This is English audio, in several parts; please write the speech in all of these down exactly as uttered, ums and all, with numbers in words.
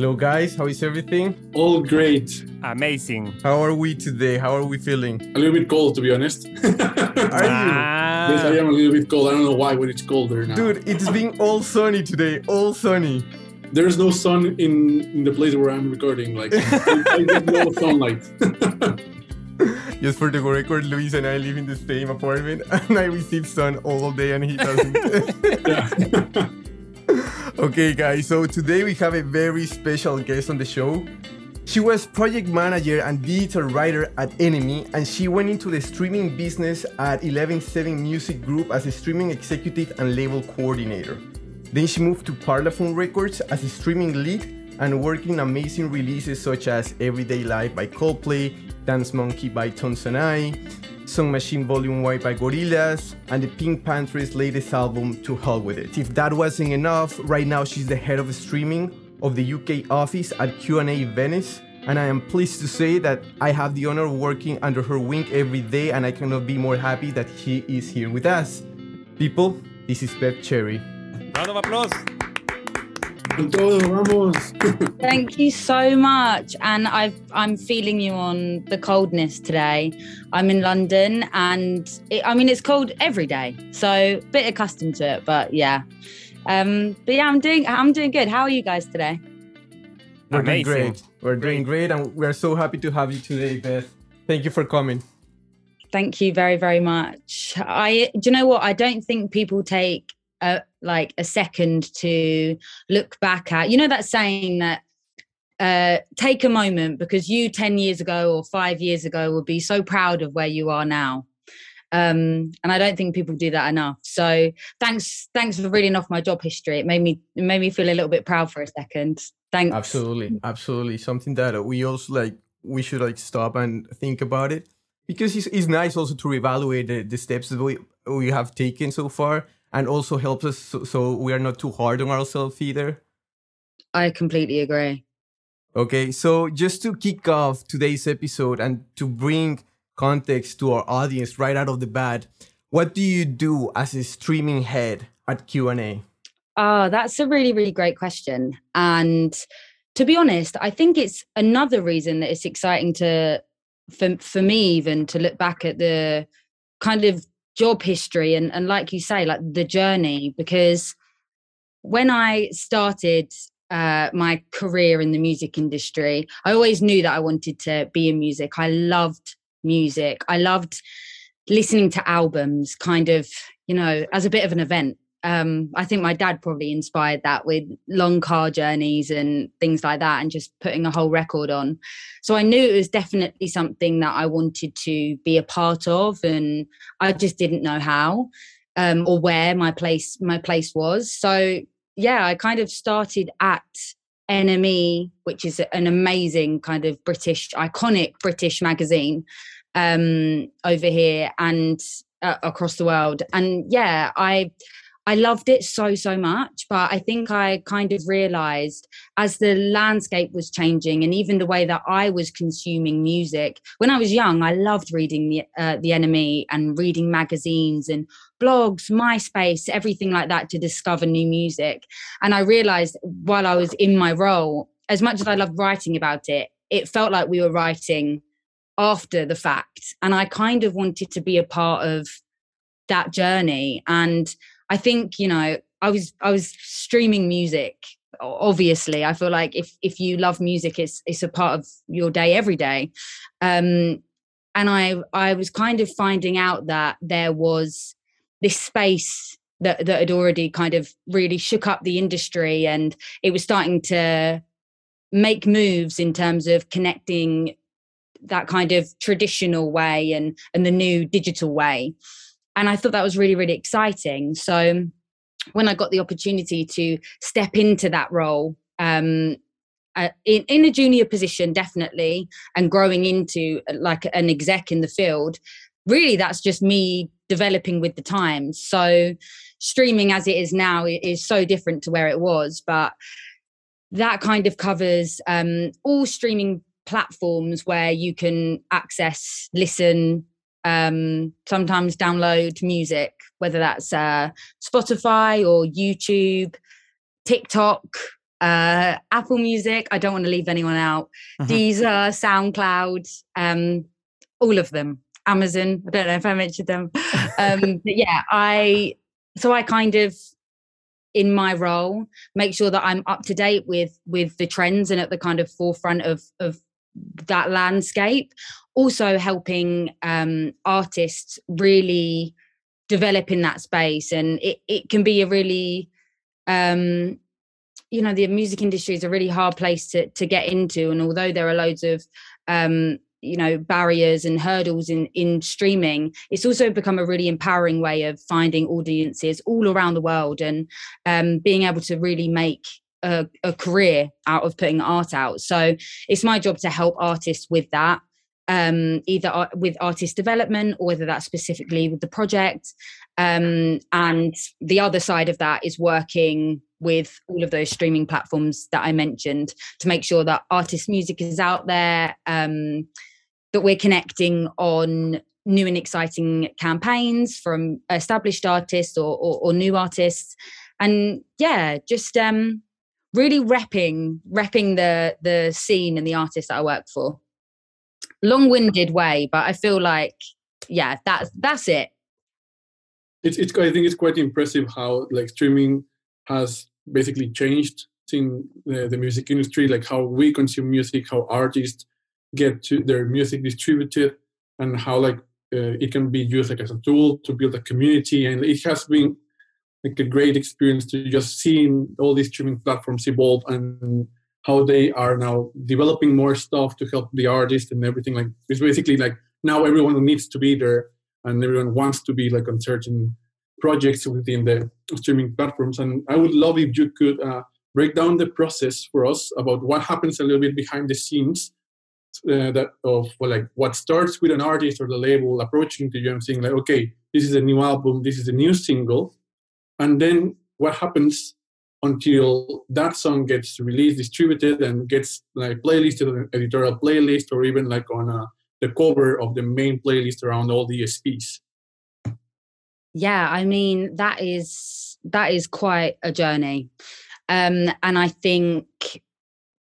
Hello guys, how is everything? All great. Amazing. How are we today? How are we feeling? A little bit cold, to be honest. Are you? Ah. Yes, I am a little bit cold. I don't know why when it's colder now. Dude, it's been all sunny today, all sunny. There's no sun in, in the place where I'm recording, like, I get no sunlight. Just for the record, Luis and I live in the same apartment, and I receive sun all day and he doesn't. Yeah. Okay, guys, so today we have a very special guest on the show. She was project manager and digital writer at Enemy, and she went into the streaming business at one seventeen Music Group as a streaming executive and label coordinator. Then she moved to Parlophone Records as a streaming lead and worked in amazing releases such as Everyday Life by Coldplay, Dance Monkey by Tones and I, Song Machine Volume Y by Gorillaz, and the Pink Panthers' latest album, To Hell With It. If that wasn't enough, right now she's the head of streaming of the U K office at Q and A Venice, and I am pleased to say that I have the honor of working under her wing every day, and I cannot be more happy that she is here with us. People, this is Bev Cherry. Round of applause. Thank you so much, and I've, I'm feeling you on the coldness today. I'm in London, and it, I mean it's cold every day, so a bit accustomed to it. But yeah, um, but yeah, I'm doing I'm doing good. How are you guys today? We're doing great. We're doing great, and we're so happy to have you today, Beth. Thank you for coming. Thank you very very much. I do you know what? I don't think people take. Uh, like a second to look back at, you know, that saying that uh, take a moment, because you ten years ago or five years ago will be so proud of where you are now. Um, and I don't think people do that enough. So thanks, thanks for reading off my job history. It made me, it made me feel a little bit proud for a second. Thanks. Absolutely. Absolutely. Something that we also like, we should like stop and think about it, because it's, it's nice also to reevaluate the, the steps that we, we have taken so far. And also helps us so, so we are not too hard on ourselves either. I completely agree. Okay, so just to kick off today's episode and to bring context to our audience right out of the bat, what do you do as a streaming head at Q and A? Oh, that's a really, really great question. And to be honest, I think it's another reason that it's exciting to, for, for me even, to look back at the kind of job history and, and like you say, like the journey, because when I started uh, my career in the music industry, I always knew that I wanted to be in music. I loved music. I loved listening to albums kind of, you know, as a bit of an event. Um, I think my dad probably inspired that with long car journeys and things like that and just putting a whole record on. So I knew it was definitely something that I wanted to be a part of, and I just didn't know how um, or where my place my place was. So yeah, I kind of started at N M E, which is an amazing kind of British, iconic British magazine um, over here and uh, across the world. And yeah, I... I loved it so, so much, but I think I kind of realized as the landscape was changing and even the way that I was consuming music, when I was young, I loved reading the, uh, the N M E and reading magazines and blogs, MySpace, everything like that to discover new music. And I realized while I was in my role, as much as I loved writing about it, it felt like we were writing after the fact. And I kind of wanted to be a part of that journey. And I think, you know, I was I was streaming music. Obviously, I feel like if if you love music, it's it's a part of your day every day. Um, and I I was kind of finding out that there was this space that that had already kind of really shook up the industry, and it was starting to make moves in terms of connecting that kind of traditional way and and the new digital way. And I thought that was really, really exciting. So when I got the opportunity to step into that role um, uh, in, in a junior position, definitely, and growing into uh, like an exec in the field, really, that's just me developing with the times. So streaming as it is now is so different to where it was. But that kind of covers um, all streaming platforms where you can access, listen, Um, sometimes download music, whether that's uh, Spotify or YouTube, TikTok, uh, Apple Music. I don't want to leave anyone out. Mm-hmm. Deezer, SoundCloud, um, all of them. Amazon. I don't know if I mentioned them. Um, but yeah, I, so I kind of, in my role, make sure that I'm up to date with, with the trends and at the kind of forefront of, of that landscape. Also helping um, artists really develop in that space. And it, it can be a really, um, you know, the music industry is a really hard place to, to get into. And although there are loads of, um, you know, barriers and hurdles in, in streaming, it's also become a really empowering way of finding audiences all around the world and um, being able to really make a, a career out of putting art out. So it's my job to help artists with that, um, either art, with artist development or whether that's specifically with the project. Um, and the other side of that is working with all of those streaming platforms that I mentioned to make sure that artist music is out there, um, that we're connecting on new and exciting campaigns from established artists or, or, or new artists. And yeah, just um, really repping, repping the, the scene and the artists that I work for. Long-winded way, but I feel like, yeah, that's, that's it. It's, it's, I think it's quite impressive how like streaming has basically changed in the, the music industry, like how we consume music, how artists get to their music distributed, and how like uh, it can be used like as a tool to build a community. And it has been like a great experience to just seeing all these streaming platforms evolve and how they are now developing more stuff to help the artist and everything. Like it's basically like now everyone needs to be there and everyone wants to be like on certain projects within the streaming platforms. And I would love if you could uh, break down the process for us about what happens a little bit behind the scenes uh, that of well, like what starts with an artist or the label approaching to you and saying like, okay, this is a new album, this is a new single. And then what happens until that song gets released, distributed, and gets like playlisted on an editorial playlist or even like on a, the cover of the main playlist around all the D S Ps. Yeah, I mean, that is that is quite a journey. Um, and I think,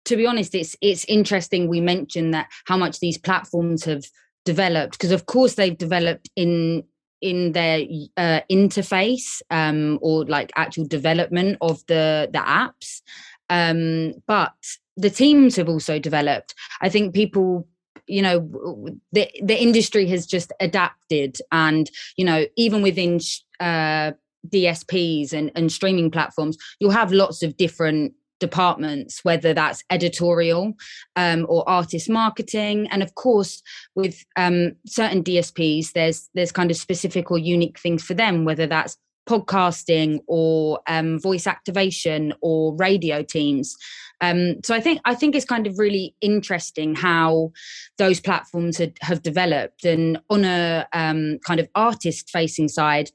to be honest, it's it's interesting we mentioned that how much these platforms have developed, because of course they've developed in in their uh, interface um, or like actual development of the, the apps. Um, but the teams have also developed. I think people... you know, the the industry has just adapted, and you know, even within uh, D S Ps and, and streaming platforms, you'll have lots of different departments, whether that's editorial um, or artist marketing. And of course, with um, certain D S Ps, there's there's kind of specific or unique things for them, whether that's podcasting or um, voice activation or radio teams. Um, so I think I think it's kind of really interesting how those platforms had, have developed. And on a um, kind of artist-facing side,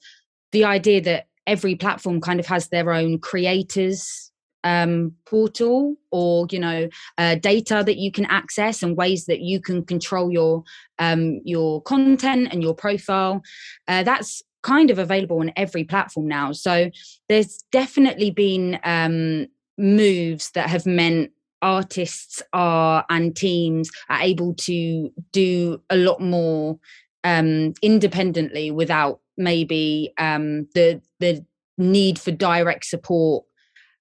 the idea that every platform kind of has their own creators um, portal or, you know, uh, data that you can access and ways that you can control your, um, your content and your profile, uh, that's kind of available on every platform now. So there's definitely been... Um, moves that have meant artists are and teams are able to do a lot more um, independently without maybe um, the the need for direct support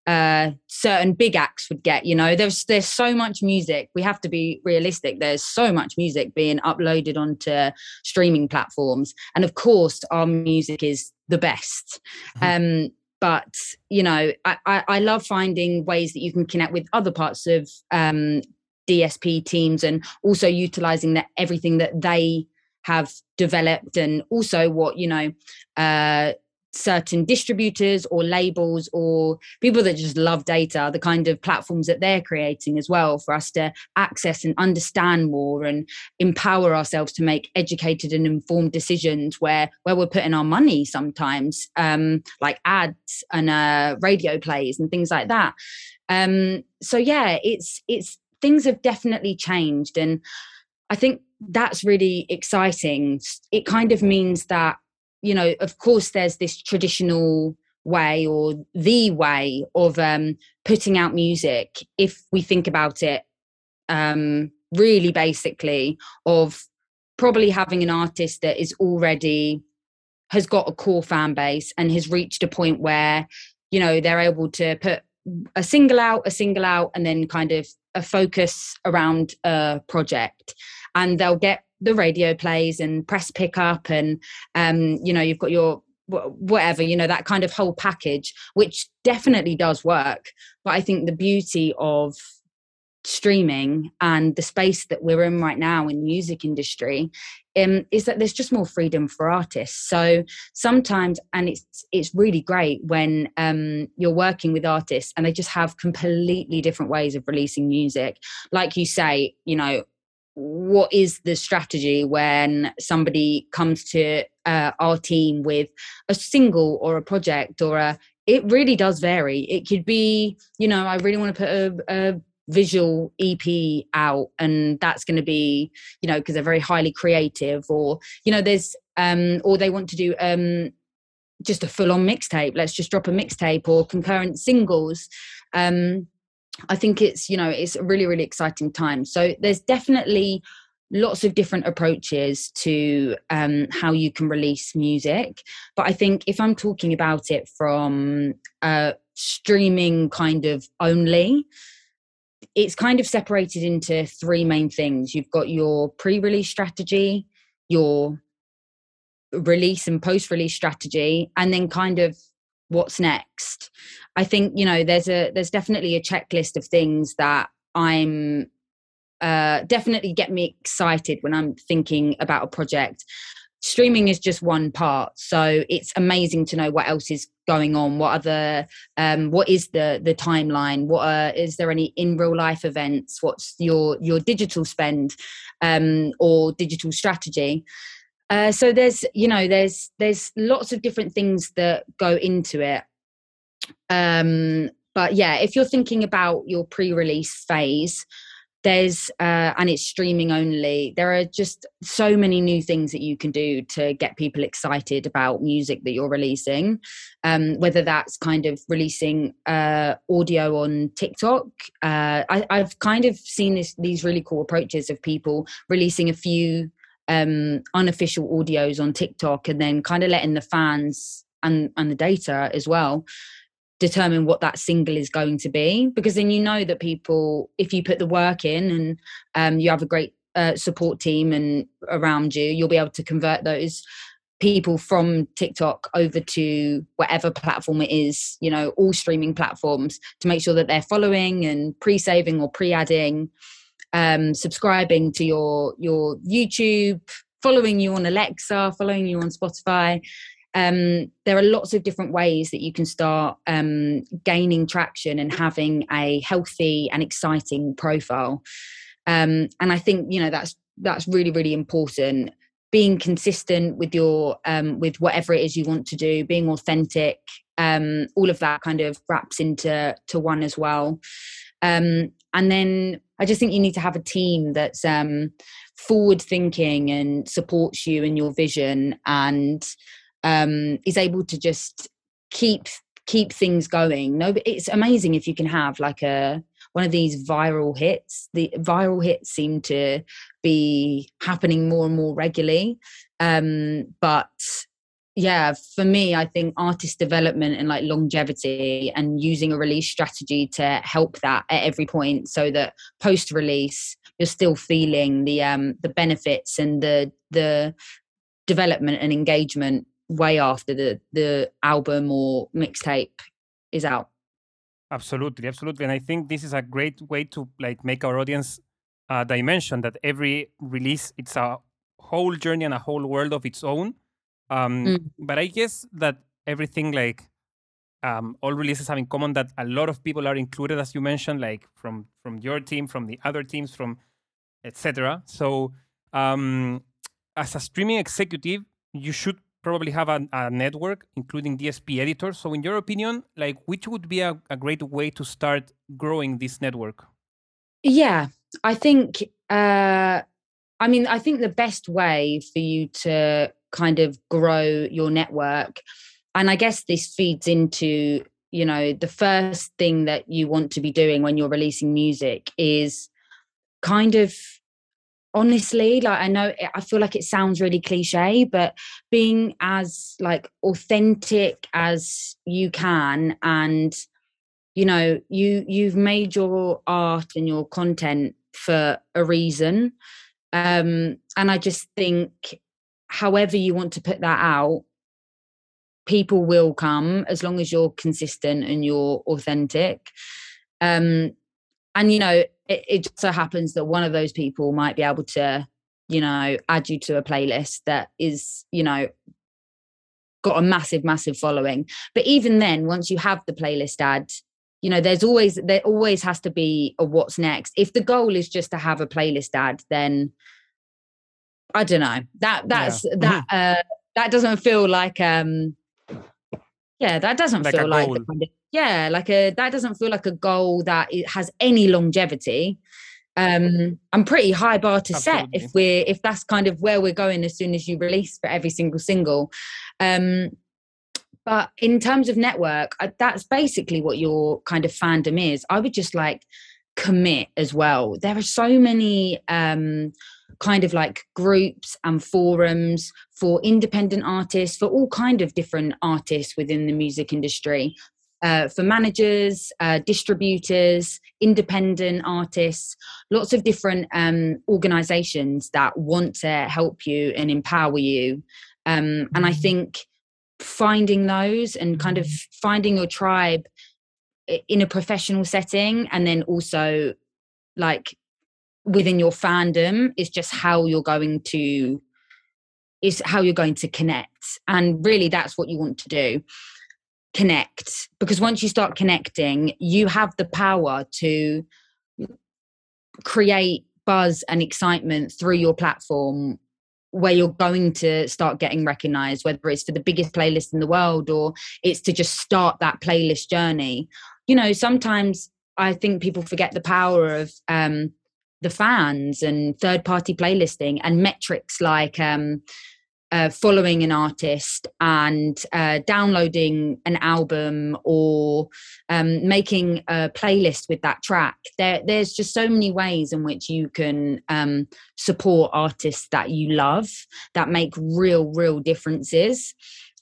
uh, certain big acts would get. You know, there's there's so much music. We have to be realistic. There's so much music being uploaded onto streaming platforms, and of course, our music is the best. Mm-hmm. Um, But, you know, I, I, I love finding ways that you can connect with other parts of um, D S P teams and also utilising that everything that they have developed and also what, you know, uh, certain distributors or labels or people that just love data, the kind of platforms that they're creating as well for us to access and understand more and empower ourselves to make educated and informed decisions where where we're putting our money sometimes, um, like ads and uh, radio plays and things like that. Um, so yeah, it's it's things have definitely changed, and I think that's really exciting. It kind of means that, you know, of course, there's this traditional way or the way of um, putting out music, if we think about it um, really basically, of probably having an artist that is already, has got a core fan base and has reached a point where, you know, they're able to put a single out, a single out, and then kind of a focus around a project. And they'll get the radio plays and press pickup and, um, you know, you've got your whatever, you know, that kind of whole package, which definitely does work. But I think the beauty of streaming and the space that we're in right now in the music industry um, is that there's just more freedom for artists. So sometimes, and it's it's really great when um, you're working with artists and they just have completely different ways of releasing music. Like you say, you know, what is the strategy when somebody comes to uh, our team with a single or a project or a, it really does vary. It could be, you know, I really want to put a, a visual E P out, and that's going to be, you know, because they're very highly creative, or, you know, there's um or they want to do um just a full-on mixtape, let's just drop a mixtape, or concurrent singles. um I think it's, you know, it's a really really exciting time, so there's definitely lots of different approaches to um how you can release music. But I think if I'm talking about it from uh streaming kind of only, it's kind of separated into three main things. You've got your pre-release strategy, your release and post-release strategy, and then kind of what's next. I think, you know, there's a there's definitely a checklist of things that I'm uh, definitely get me excited when I'm thinking about a project. Streaming is just one part, so it's amazing to know what else is going on, what other um what is the the timeline, what uh, is there any in real life events, what's your your digital spend um or digital strategy. Uh so there's, you know, there's there's lots of different things that go into it. Um but yeah, if you're thinking about your pre-release phase, There's, uh, and it's streaming only, there are just so many new things that you can do to get people excited about music that you're releasing, um, whether that's kind of releasing uh, audio on TikTok. Uh, I, I've kind of seen this, these really cool approaches of people releasing a few um, unofficial audios on TikTok, and then kind of letting the fans and, and the data as well determine what that single is going to be, because then you know that people, if you put the work in and um, you have a great uh, support team and around you, you'll be able to convert those people from TikTok over to whatever platform it is, you know, all streaming platforms, to make sure that they're following and pre-saving or pre-adding, um, subscribing to your your YouTube, following you on Alexa, following you on Spotify. Um, there are lots of different ways that you can start um, gaining traction and having a healthy and exciting profile. Um, and I think, you know, that's that's really, really important. Being consistent with your um, with whatever it is you want to do, being authentic, um, all of that kind of wraps into to one as well. Um, and then I just think you need to have a team that's um, forward thinking and supports you in your vision, and um is able to just keep keep things going. No, but it's amazing if you can have like a one of these viral hits. The viral hits seem to be happening more and more regularly, um but yeah, for me, I think artist development and like longevity and using a release strategy to help that at every point, so that post release you're still feeling the um the benefits and the the development and engagement way after the the album or mixtape is out. Absolutely absolutely. And I think this is a great way to like make our audience uh dimension that every release, it's a whole journey and a whole world of its own. um mm. But I guess that everything like um all releases have in common that a lot of people are included, as you mentioned, like from from your team, from the other teams, from etc. So um as a streaming executive, you should probably have a, a network, including D S P editors. So in your opinion, like, which would be a, a great way to start growing this network? Yeah, I think, uh, I mean, I think the best way for you to kind of grow your network And I guess this feeds into, you know, the first thing that you want to be doing when you're releasing music is kind of, honestly, like, I know I feel like it sounds really cliche, but being as like authentic as you can. And, you know, you you've made your art and your content for a reason. Um, and I just think however you want to put that out, people will come as long as you're consistent and you're authentic. Um, and, you know, it, it just so happens that one of those people might be able to, you know, add you to a playlist that is, you know, got a massive, massive following. But even then, once you have the playlist ad, you know, there's always, there always has to be a what's next. If the goal is just to have a playlist ad, then I don't know. That, that's, yeah. that, uh, that doesn't feel like, um, yeah, that doesn't like feel like, the, yeah, like a, that doesn't feel like a goal that it has any longevity. Um, I'm pretty high bar to Absolutely. set if we're, if that's kind of where we're going as soon as you release for every single single. Um, But in terms of network, that's basically what your kind of fandom is. I would just like commit as well. There are so many um, kind of like groups and forums for independent artists, for all kind of different artists within the music industry, uh, for managers, uh, distributors, independent artists, lots of different um, organizations that want to help you and empower you. Um, and I think finding those and kind of finding your tribe in a professional setting, and then also like within your fandom, is just how you're going to is how you're going to connect. And really that's what you want to do, connect, because once you start connecting, you have the power to create buzz and excitement through your platform, where you're going to start getting recognized, whether it's for the biggest playlist in the world or it's to just start that playlist journey. You know, sometimes I think people forget the power of um, the fans and third-party playlisting and metrics like um, uh, following an artist and uh, downloading an album or um, making a playlist with that track. There, there's just so many ways in which you can um, support artists that you love that make real, real differences.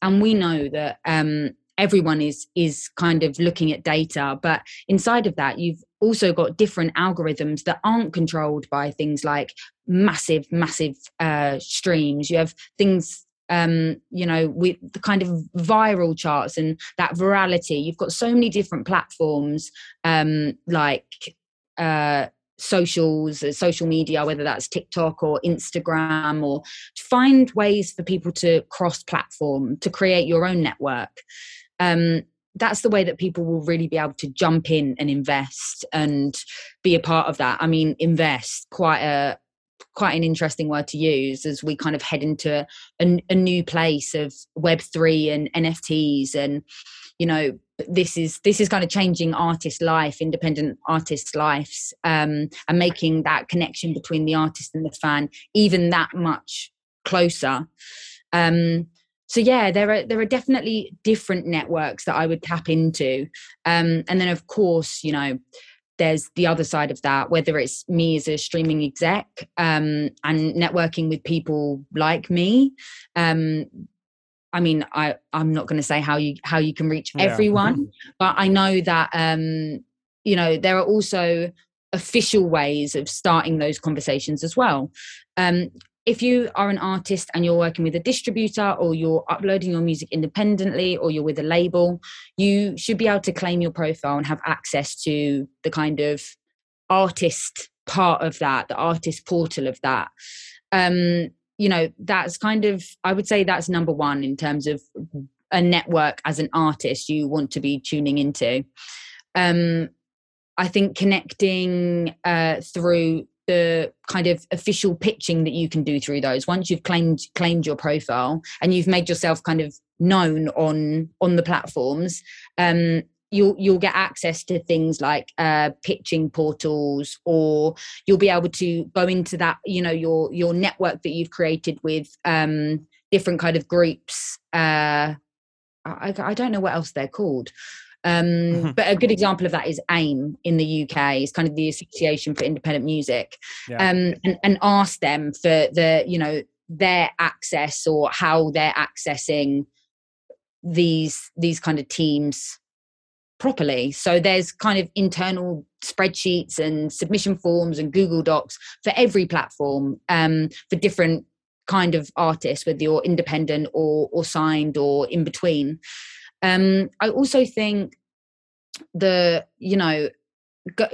And we know that um, everyone is is kind of looking at data, but inside of that, you've also got different algorithms that aren't controlled by things like massive, massive uh, streams. You have things, um, you know, with the kind of viral charts and that virality. You've got so many different platforms, um, like uh, socials, social media, whether that's TikTok or Instagram, or find ways for people to cross-platform, to create your own network. Um, that's the way that people will really be able to jump in and invest and be a part of that. I mean, invest, quite a quite an interesting word to use as we kind of head into a, a new place of web three and N F Ts. And, you know, this is this is kind of changing artist life, independent artists' lives, um, and making that connection between the artist and the fan even that much closer. Um, so, yeah, there are there are definitely different networks that I would tap into. Um, and then, of course, you know, there's the other side of that, whether it's me as a streaming exec um, and networking with people like me. Um, I mean, I, I'm not going to say how you how you can reach yeah. everyone, but I know that, um, you know, there are also official ways of starting those conversations as well. Um, if you are an artist and you're working with a distributor, or you're uploading your music independently, or you're with a label, you should be able to claim your profile and have access to the kind of artist part of that, the artist portal of that. Um, you know, that's kind of, I would say that's number one in terms of a network as an artist you want to be tuning into. Um, I think connecting uh, through the kind of official pitching that you can do through those. Once you've claimed claimed your profile and you've made yourself kind of known on on the platforms, um, you'll you'll get access to things like uh, pitching portals, or you'll be able to go into that, you know, your your network that you've created with um, different kind of groups. Uh, I, I don't know what else they're called. Um, but a good example of that is AIM in the U K. It's kind of the Association for Independent Music, yeah. um, and, and ask them for the, you know, their access or how they're accessing these these kind of teams properly. So there's kind of internal spreadsheets and submission forms and Google Docs for every platform, um, for different kind of artists, whether you're independent or or signed or in between. Um, I also think the, you know, go,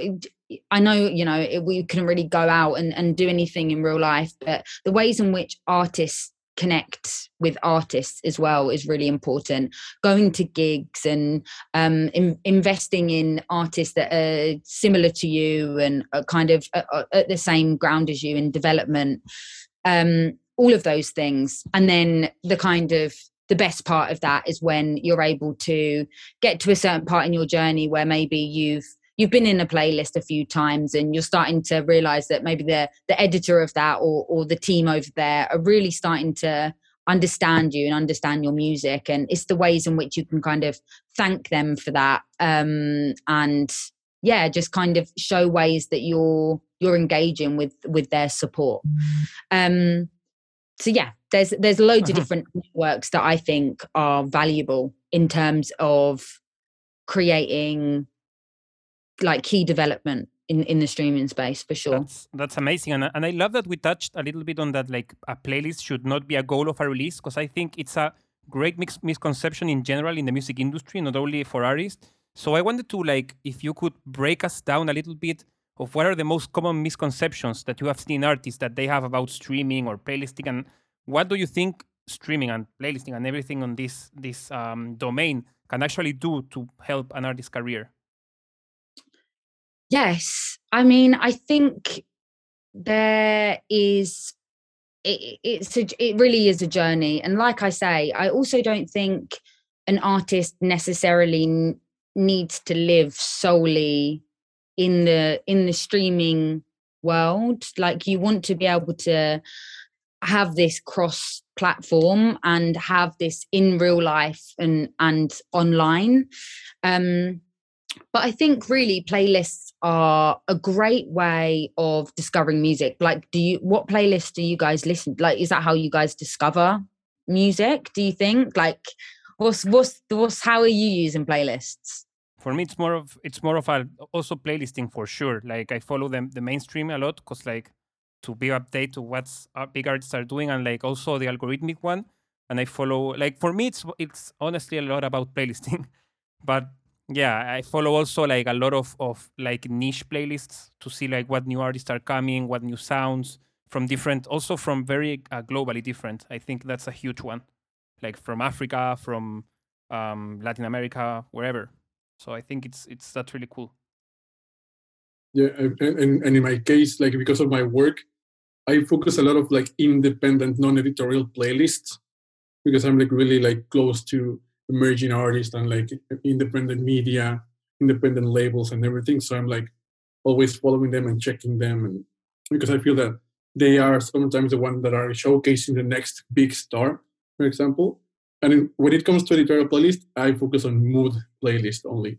I know, you know, it, we couldn't really go out and, and do anything in real life, but the ways in which artists connect with artists as well is really important. Going to gigs and um, in, investing in artists that are similar to you and are kind of are at the same ground as you in development, um, all of those things. And then the kind of, the best part of that is when you're able to get to a certain part in your journey where maybe you've you've been in a playlist a few times and you're starting to realize that maybe the the editor of that or or the team over there are really starting to understand you and understand your music, and it's the ways in which you can kind of thank them for that, um, and yeah, just kind of show ways that you're you're engaging with with their support. Um, so yeah. There's there's loads uh-huh. of different networks that I think are valuable in terms of creating like key development in, in the streaming space, for sure. That's, that's amazing. And, and I love that we touched a little bit on that, like a playlist should not be a goal of a release, because I think it's a great mix, misconception in general in the music industry, not only for artists. So I wanted to, like, if you could break us down a little bit of what are the most common misconceptions that you have seen artists that they have about streaming or playlisting, and what do you think streaming and playlisting and everything on this this um, domain can actually do to help an artist's career? Yes. I mean, I think there is, it, it's a, it really is a journey. And like I say, I also don't think an artist necessarily n- needs to live solely in the in the streaming world. Like, you want to be able to have this cross platform and have this in real life and and online, um but I think really playlists are a great way of discovering music. Like, do you what playlists do you guys listen to? Like, is that how you guys discover music, do you think? Like, what's what's what's how are you using playlists? For me, it's more of it's more of a also playlisting, for sure. Like, I follow them the mainstream a lot, because like to be updated to what big artists are doing, and like also the algorithmic one. And I follow, like, for me, it's it's honestly a lot about playlisting. But yeah, I follow also like a lot of, of like niche playlists to see like what new artists are coming, what new sounds from different, also from very uh, globally different. I think that's a huge one, like from Africa, from um, Latin America, wherever. So I think it's it's that's really cool. Yeah, and, and, and in my case, like because of my work, I focus a lot of like independent, non-editorial playlists, because I'm like really like close to emerging artists and like independent media, independent labels and everything. So I'm like always following them and checking them, and because I feel that they are sometimes the ones that are showcasing the next big star, for example. And when it comes to editorial playlist, I focus on mood playlist only,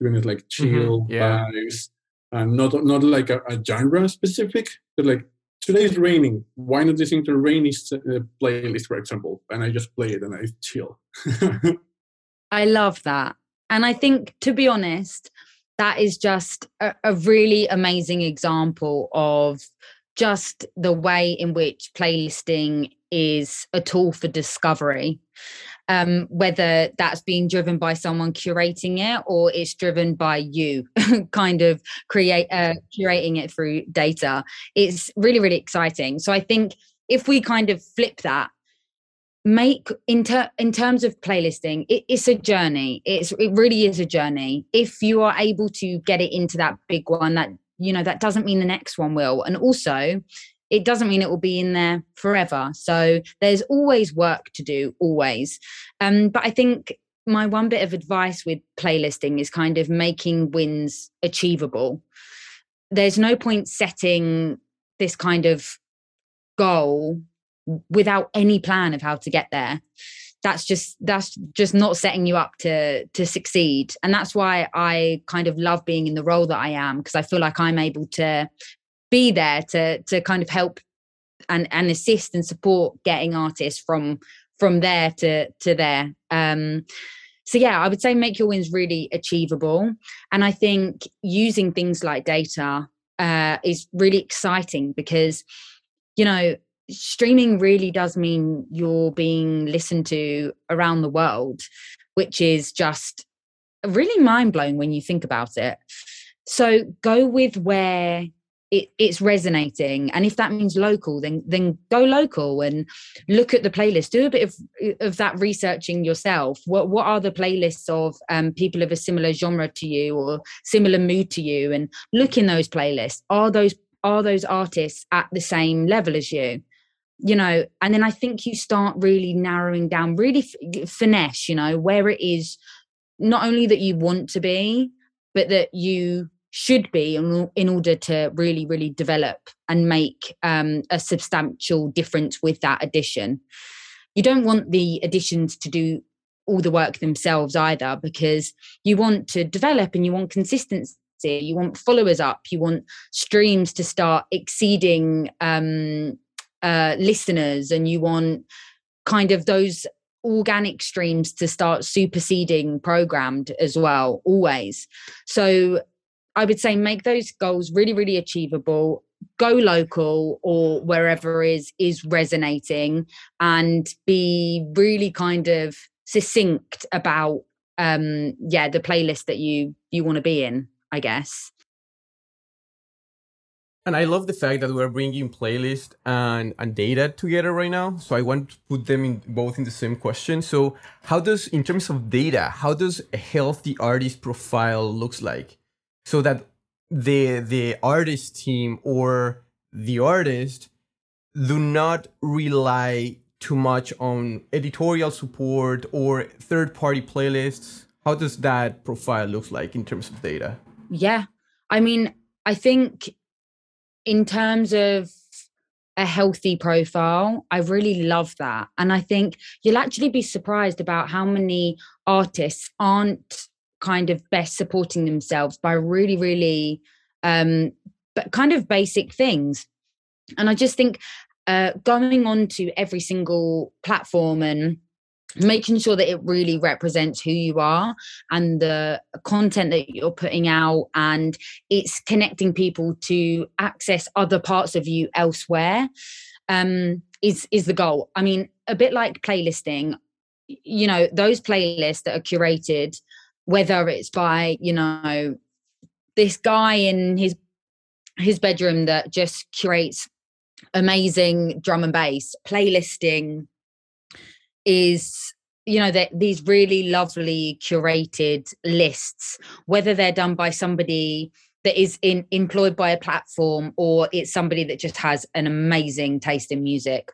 even it's like chill mm-hmm. yeah. vibes, and not not like a, a genre specific, but like, today's raining, why not listen to a rainy uh, playlist, for example? And I just play it and I chill. I love that. And I think, to be honest, that is just a, a really amazing example of just the way in which playlisting is a tool for discovery. Um, whether that's being driven by someone curating it or it's driven by you kind of create uh, curating it through data. It's really, really exciting. So I think if we kind of flip that, make in, ter- in terms of playlisting, it, it's a journey. It's, it really is a journey. If you are able to get it into that big one, that, you know, that doesn't mean the next one will. And also, it doesn't mean it will be in there forever. So there's always work to do, always. Um, but I think my one bit of advice with playlisting is kind of making wins achievable. There's no point setting this kind of goal without any plan of how to get there. that's just that's just not setting you up to to succeed. And that's why I kind of love being in the role that I am, because I feel like I'm able to be there to to kind of help and and assist and support getting artists from from there to to there. Um, so yeah, I would say make your wins really achievable. And I think using things like data uh, is really exciting, because, you know, streaming really does mean you're being listened to around the world, which is just really mind-blowing when you think about it. So go with where it, it's resonating, and if that means local, then then go local and look at the playlist. Do a bit of of that researching yourself. What what are the playlists of um, people of a similar genre to you or similar mood to you, and look in those playlists. Are those are those artists at the same level as you? You know, and then I think you start really narrowing down, really f- finesse, you know, where it is not only that you want to be, but that you should be in, in order to really, really develop and make um, a substantial difference with that addition. You don't want the additions to do all the work themselves either, because you want to develop and you want consistency. You want followers up. You want streams to start exceeding um, uh, listeners, and you want kind of those organic streams to start superseding programmed as well, always. So I would say make those goals really, really achievable. Go local or wherever is is resonating, and be really kind of succinct about um, yeah the playlist that you you want to be in, I guess. And I love the fact that we're bringing playlist and, and data together right now. So I want to put them in both in the same question. So how does, in terms of data, how does a healthy artist profile looks like, so that the the artist team or the artist do not rely too much on editorial support or third-party playlists? How does that profile look like in terms of data? Yeah, I mean, I think in terms of a healthy profile, I really love that. And I think you'll actually be surprised about how many artists aren't kind of best supporting themselves by really, really um, but kind of basic things. And I just think uh, going on to every single platform and making sure that it really represents who you are and the content that you're putting out, and it's connecting people to access other parts of you elsewhere um, is, is the goal. I mean, a bit like playlisting, you know, those playlists that are curated, whether it's by, you know, this guy in his, his bedroom that just curates amazing drum and bass, playlisting is, you know, that these really lovely curated lists, whether they're done by somebody that is in, employed by a platform, or it's somebody that just has an amazing taste in music.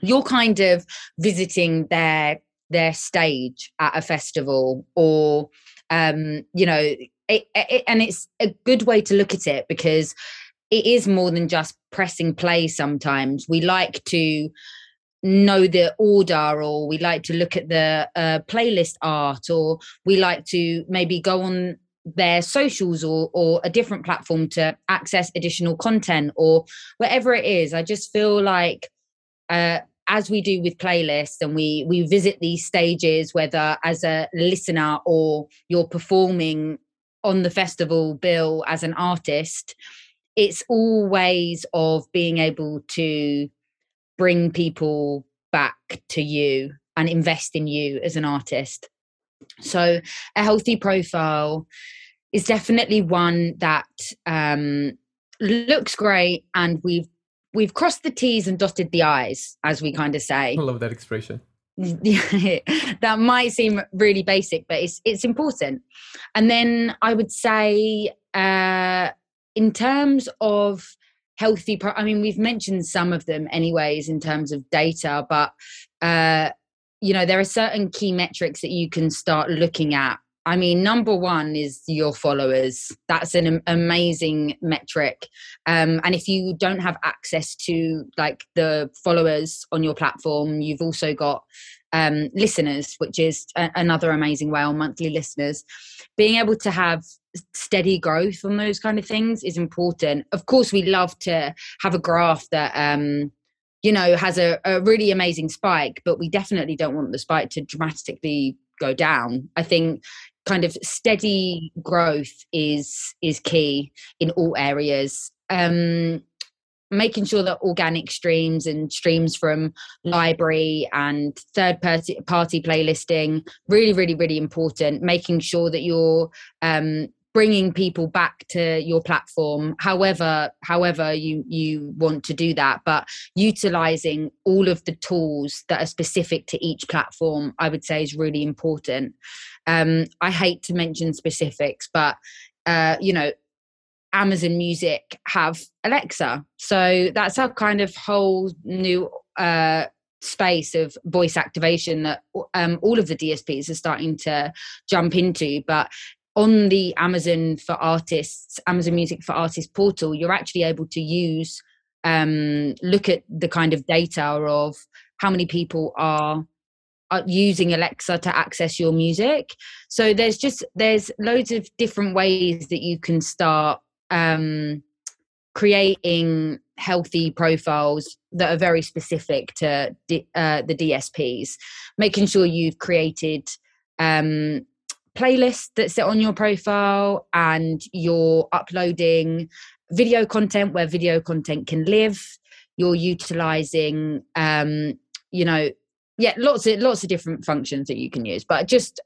You're kind of visiting their their stage at a festival, or um, you know, it, it, and it's a good way to look at it, because it is more than just pressing play. Sometimes we like to know the order, or we like to look at the uh, playlist art, or we like to maybe go on their socials or or a different platform to access additional content or whatever it is. I just feel like uh, as we do with playlists, and we we visit these stages, whether as a listener or you're performing on the festival bill as an artist, it's all ways of being able to bring people back to you and invest in you as an artist. So a healthy profile is definitely one that um, looks great, and we've we've crossed the T's and dotted the I's, as we kind of say. I love that expression. That might seem really basic, but it's it's important. And then I would say uh, in terms of healthy, pro- I mean, we've mentioned some of them anyways in terms of data, but, uh, you know, there are certain key metrics that you can start looking at. I mean, number one is your followers. That's an am- amazing metric. Um, and if you don't have access to like the followers on your platform, you've also got um, listeners, which is a- another amazing way, or monthly listeners. Being able to have steady growth on those kind of things is important. Of course, we love to have a graph that, um, you know, has a, a really amazing spike, but we definitely don't want the spike to dramatically go down. I think kind of steady growth is is key in all areas. Um, making sure that organic streams and streams from library and third party playlisting, really, really, really important. Making sure that you're um, bringing people back to your platform, however, however you, you want to do that, but utilizing all of the tools that are specific to each platform, I would say is really important. Um, I hate to mention specifics, but, uh, you know, Amazon Music have Alexa. So that's a kind of whole new uh, space of voice activation that um, all of the D S Ps are starting to jump into. But on the Amazon for Artists, Amazon Music for Artists portal, you're actually able to use, um, look at the kind of data of how many people are using Alexa to access your music. So there's just, there's loads of different ways that you can start um creating healthy profiles that are very specific to D, uh, the D S Ps, making sure you've created um playlists that sit on your profile and you're uploading video content where video content can live. You're utilizing um you know yeah lots of lots of different functions that you can use, but just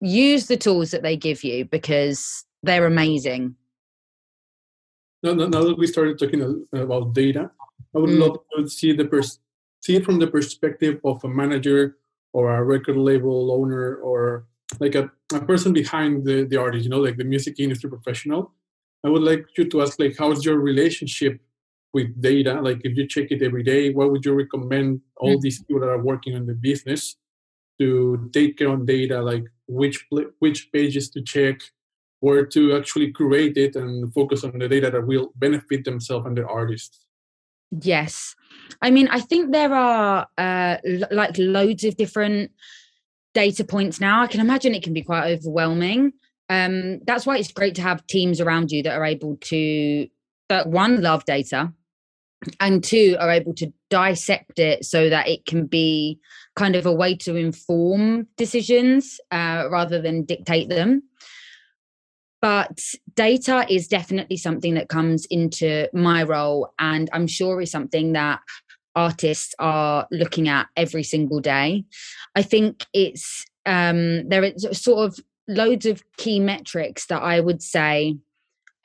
use the tools that they give you because they're amazing. Now, now that we started talking about data, I would mm. love to see the pers- see it from the perspective of a manager or a record label owner, or like a, a person behind the, the artist, you know, like the music industry professional. I would like you to ask, like, how's your relationship with data? Like, if you check it every day, what would you recommend all mm. these people that are working on the business to take care on data? Like, which which pages to check, or to actually curate it and focus on the data that will benefit themselves and the artists? Yes. I mean, I think there are uh, l- like loads of different data points now. I can imagine it can be quite overwhelming. Um, that's why it's great to have teams around you that are able to, that one, love data, and two, are able to dissect it so that it can be kind of a way to inform decisions uh, rather than dictate them. But data is definitely something that comes into my role, and I'm sure is something that artists are looking at every single day. I think it's um, there are sort of loads of key metrics that I would say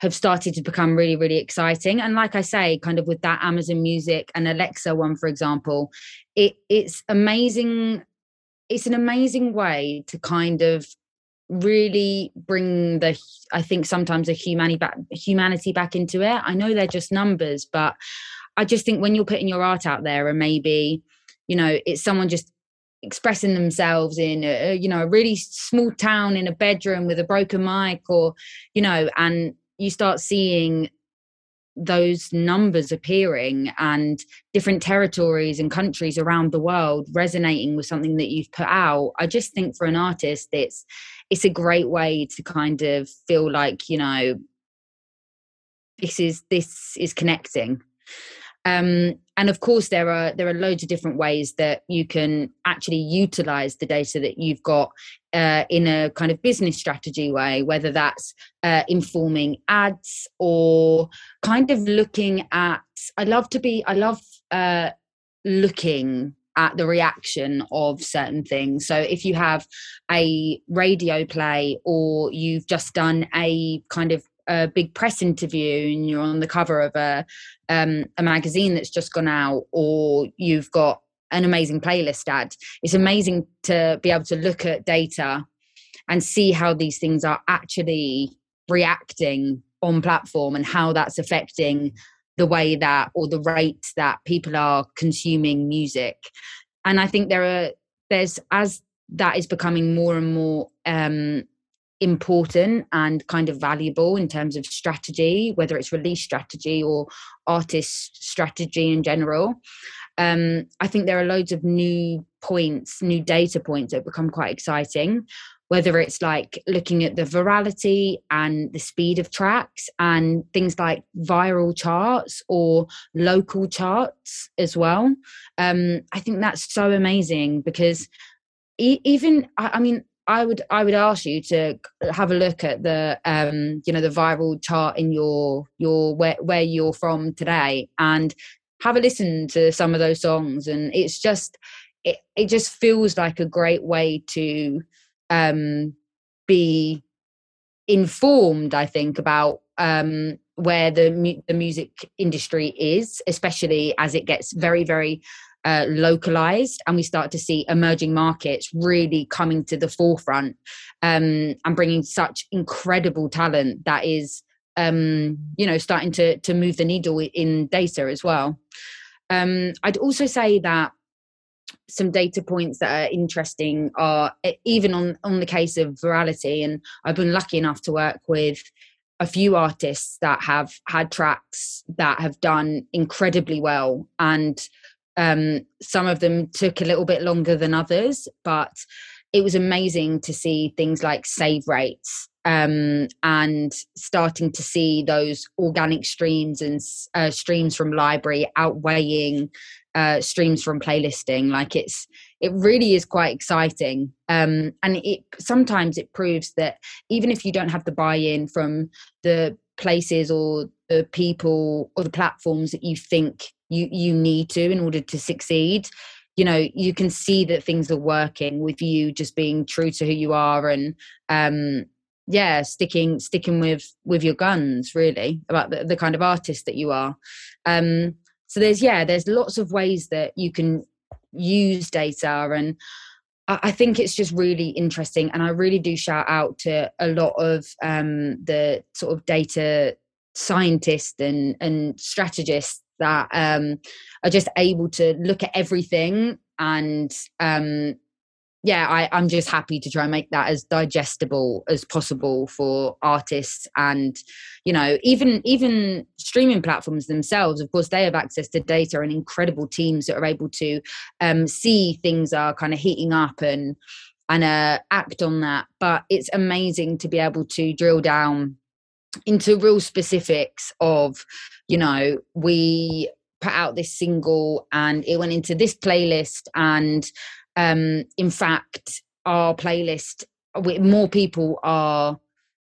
have started to become really, really exciting. And like I say, kind of with that Amazon Music and Alexa one, for example, it, it's amazing. It's an amazing way to kind of really bring the, I think sometimes the humanity back, humanity back into it. I know they're just numbers, but I just think when you're putting your art out there, and maybe, you know, it's someone just expressing themselves in, a, you know, a really small town in a bedroom with a broken mic, or, you know, and you start seeing those numbers appearing and different territories and countries around the world resonating with something that you've put out. I just think for an artist, it's, it's a great way to kind of feel like, you know, this is this is connecting. Um, and of course, there are there are loads of different ways that you can actually utilize the data that you've got uh, in a kind of business strategy way, whether that's uh, informing ads or kind of looking at. I love to be. I love uh, looking at the reaction of certain things. So if you have a radio play, or you've just done a kind of a big press interview and you're on the cover of a um, a magazine that's just gone out, or you've got an amazing playlist ad, it's amazing to be able to look at data and see how these things are actually reacting on platform and how that's affecting the way that, or the rate that people are consuming music. And I think there are, there's, as that is becoming more and more um, important and kind of valuable in terms of strategy, whether it's release strategy or artist strategy in general, um, I think there are loads of new points, new data points that become quite exciting, whether it's like looking at the virality and the speed of tracks and things like viral charts or local charts as well. Um, I think that's so amazing because e- even, I, I mean, I would I would ask you to have a look at the um, you know, the viral chart in your your where, where you're from today and have a listen to some of those songs, and it's just it, it just feels like a great way to um, be informed, I think, about um, where the mu- the music industry is, especially as it gets very very. Uh, localized, and we start to see emerging markets really coming to the forefront um, and bringing such incredible talent that is, um, you know, starting to to move the needle in data as well. Um, I'd also say that some data points that are interesting are even on on the case of virality, and I've been lucky enough to work with a few artists that have had tracks that have done incredibly well, and Um, some of them took a little bit longer than others, but it was amazing to see things like save rates um, and starting to see those organic streams and uh, streams from library outweighing uh, streams from playlisting. Like it's, it really is quite exciting. Um, and it sometimes it proves that even if you don't have the buy-in from the places or the people or the platforms that you think you you need to in order to succeed, you know, you can see that things are working with you just being true to who you are and um yeah sticking sticking with with your guns really about the, the kind of artist that you are. Um so there's yeah there's lots of ways that you can use data, and I, I think it's just really interesting, and I really do shout out to a lot of um the sort of data scientists and and strategists that um, are just able to look at everything. And um, yeah, I, I'm just happy to try and make that as digestible as possible for artists. And, you know, even even streaming platforms themselves, of course, they have access to data and incredible teams that are able to um, see things are kind of heating up and, and uh, act on that. But it's amazing to be able to drill down into real specifics of, you know, we put out this single and it went into this playlist, and um in fact our playlist, more people are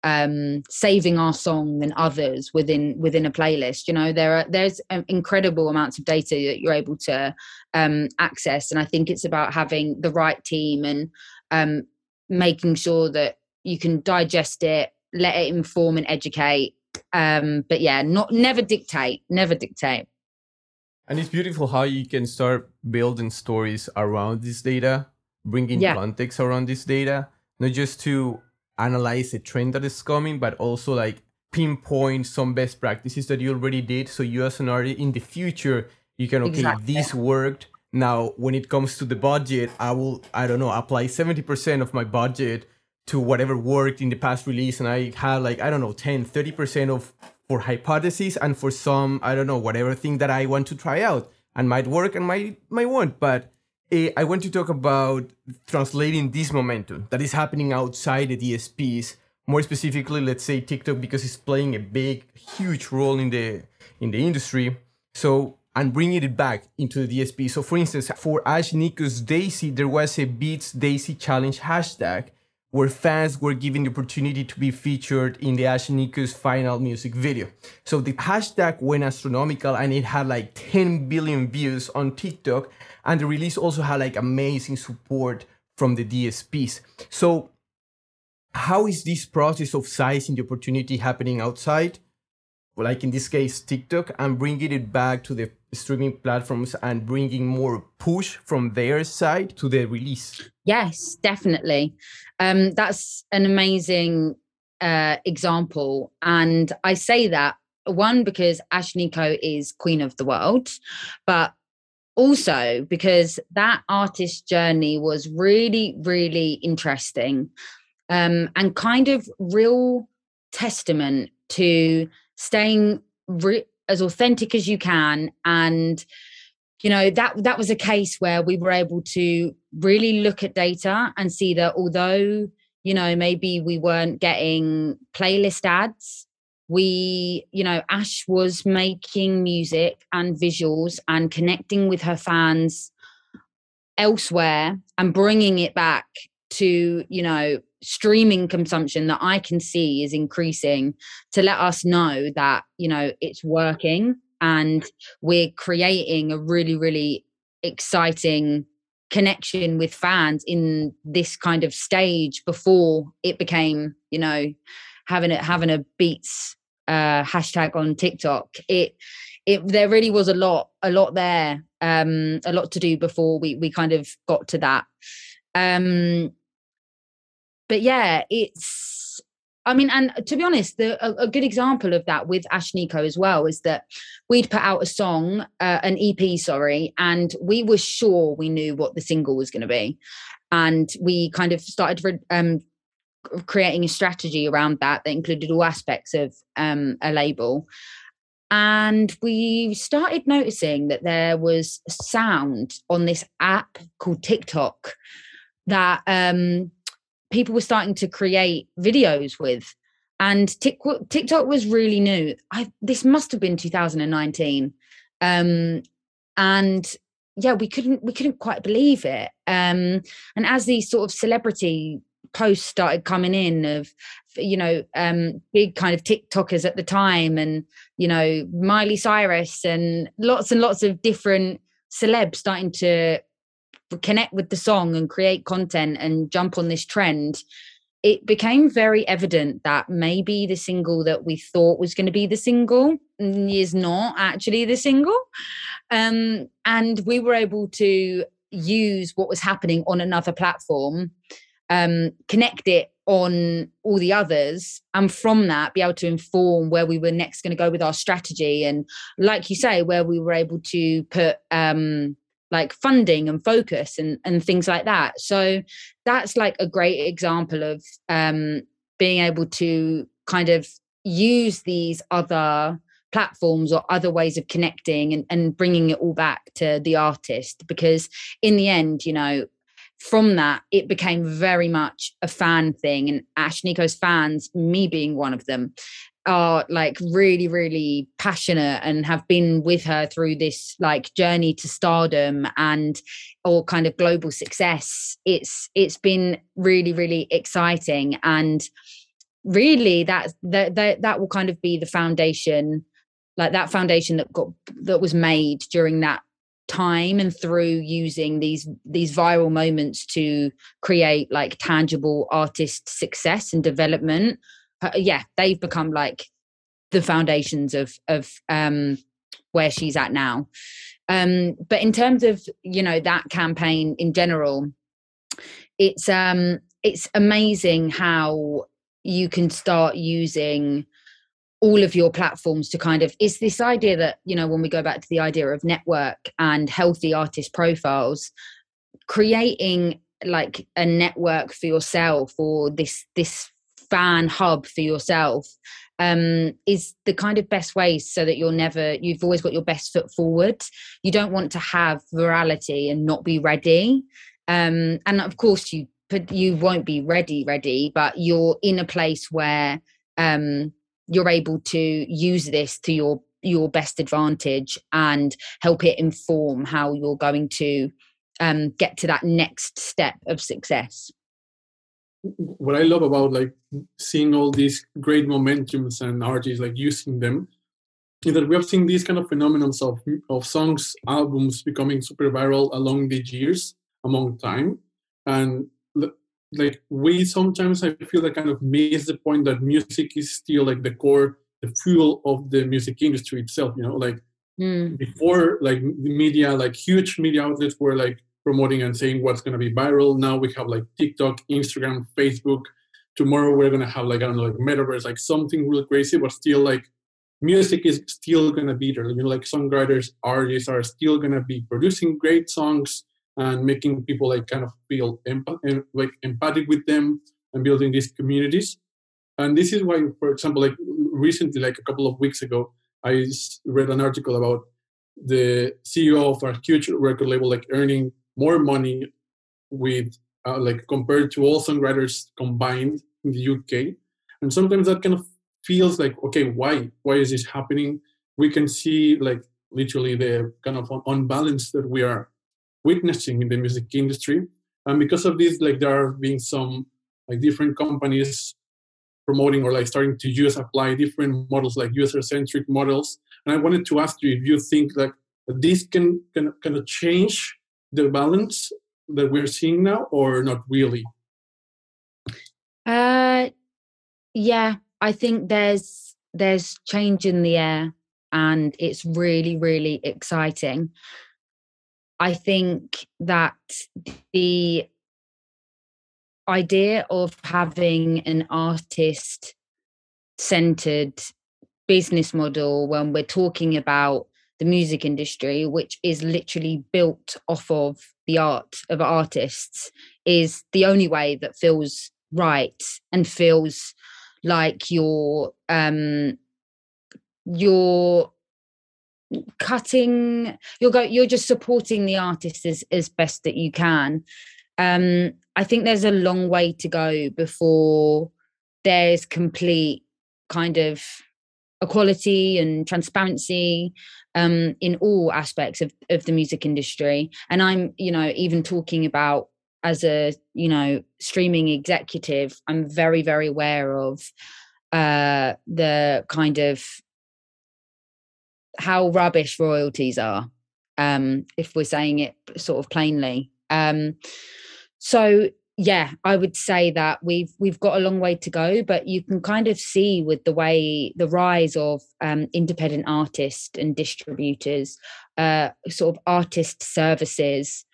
um saving our song than others within within a playlist. You know, there are there's incredible amounts of data that you're able to um access, and I think it's about having the right team and um making sure that you can digest it, let it inform and educate, um but yeah not never dictate never dictate and it's beautiful how you can start building stories around this data, bringing yeah. context around this data, not just to analyze a trend that is coming, but also like pinpoint some best practices that you already did, so you as an artist in the future you can okay exactly. this worked. Now when it comes to the budget, I will I don't know apply seventy percent of my budget to whatever worked in the past release, and I had like, I don't know, ten, thirty percent of for hypotheses and for some, I don't know, whatever thing that I want to try out and might work and might, might won't. But uh, I want to talk about translating this momentum that is happening outside the D S Ps, more specifically, let's say TikTok, because it's playing a big, huge role in the in the industry. So, and bringing it back into the D S P. So for instance, for Ashnikko's Daisy, there was a Beats Daisy Challenge hashtag where fans were given the opportunity to be featured in the Ashnikko's final music video. So the hashtag went astronomical and it had like ten billion views on TikTok, and the release also had like amazing support from the D S Ps. So how is this process of sizing the opportunity happening outside, like in this case TikTok, and bringing it back to the streaming platforms and bringing more push from their side to the release? Yes, definitely. Um, that's an amazing uh, example. And I say that, one, because Ashnikko is queen of the world, but also because that artist journey was really, really interesting um, and kind of real testament to staying re- as authentic as you can and you know, that that was a case where we were able to really look at data and see that although, you know, maybe we weren't getting playlist ads, we, you know, Ash was making music and visuals and connecting with her fans elsewhere and bringing it back to, you know, streaming consumption that I can see is increasing to let us know that, you know, it's working and we're creating a really, really exciting connection with fans in this kind of stage before it became, you know, having it, having a beats uh, hashtag on TikTok. It, it, there really was a lot, a lot there, um, a lot to do before we, we kind of got to that. Um, but yeah, it's, I mean, and to be honest, the, a, a good example of that with Ashnikko as well is that we'd put out a song, uh, an E P, sorry, and we were sure we knew what the single was going to be. And we kind of started um, creating a strategy around that that included all aspects of um, a label. And we started noticing that there was sound on this app called TikTok that um, people were starting to create videos with. And TikTok was really new. I, this must have been two thousand nineteen. Um, and yeah, we couldn't we couldn't quite believe it. Um, and as these sort of celebrity posts started coming in of, you know, um, big kind of TikTokers at the time and, you know, Miley Cyrus and lots and lots of different celebs starting to connect with the song and create content and jump on this trend, it became very evident that maybe the single that we thought was going to be the single is not actually the single. Um, and we were able to use what was happening on another platform, um, connect it on all the others, and from that be able to inform where we were next going to go with our strategy. And like you say, where we were able to put um, like funding and focus and, and things like that. So that's like a great example of um, being able to kind of use these other platforms or other ways of connecting and, and bringing it all back to the artist. Because in the end, you know, from that, it became very much a fan thing. And Ashnikko's fans, me being one of them, are like really, really passionate and have been with her through this like journey to stardom and all kind of global success. It's it's been really, really exciting, and really that that that, that will kind of be the foundation, like that foundation that got that was made during that time and through using these these viral moments to create like tangible artist success and development. Uh, yeah, they've become like the foundations of of um, where she's at now. Um, but in terms of, you know, that campaign in general, it's um, it's amazing how you can start using all of your platforms to kind of, it's this idea that, you know, when we go back to the idea of network and healthy artist profiles, creating like a network for yourself or this this fan hub for yourself um, is the kind of best way so that you're never, you've always got your best foot forward. You don't want to have virality and not be ready. Um, and of course you, you won't be ready, ready, but you're in a place where um, you're able to use this to your, your best advantage and help it inform how you're going to um, get to that next step of success. What I love about like seeing all these great momentums and artists like using them is that we have seen these kind of phenomenons of, of songs, albums becoming super viral along the years, among time. And like we sometimes, I feel that kind of miss the point that music is still like the core, the fuel of the music industry itself, you know, like mm. before like media, like huge media outlets were like promoting and saying what's going to be viral. Now we have like TikTok, Instagram, Facebook. Tomorrow we're going to have like, I don't know, like metaverse, like something real crazy, but still like music is still going to be there. You know, like songwriters, artists are still going to be producing great songs and making people like kind of feel empath- and, like empathic with them and building these communities. And this is why, for example, like recently, like a couple of weeks ago, I read an article about the C E O of a huge record label, like earning more money with uh, like compared to all songwriters combined in the U K. And sometimes that kind of feels like, okay, why? Why is this happening? We can see like literally the kind of unbalance that we are witnessing in the music industry. And because of this, like there are being some like different companies promoting or like starting to use, apply different models, like user-centric models. And I wanted to ask you if you think like this can can kind of change the balance that we're seeing now or not really? Uh, yeah, I think there's there's change in the air and it's really, really exciting. I think that the idea of having an artist-centered business model when we're talking about the music industry, which is literally built off of the art of artists, is the only way that feels right and feels like you're um, you're cutting, you're go, you're just supporting the artist as, as best that you can. Um, I think there's a long way to go before there's complete kind of equality and transparency um, in all aspects of, of the music industry. And I'm, you know, even talking about as a, you know, streaming executive, I'm very, very aware of uh, the kind of how rubbish royalties are, um, if we're saying it sort of plainly. Um, so yeah, I would say that we've we've got a long way to go, but you can kind of see with the way the rise of um, independent artists and distributors, uh, sort of artist services,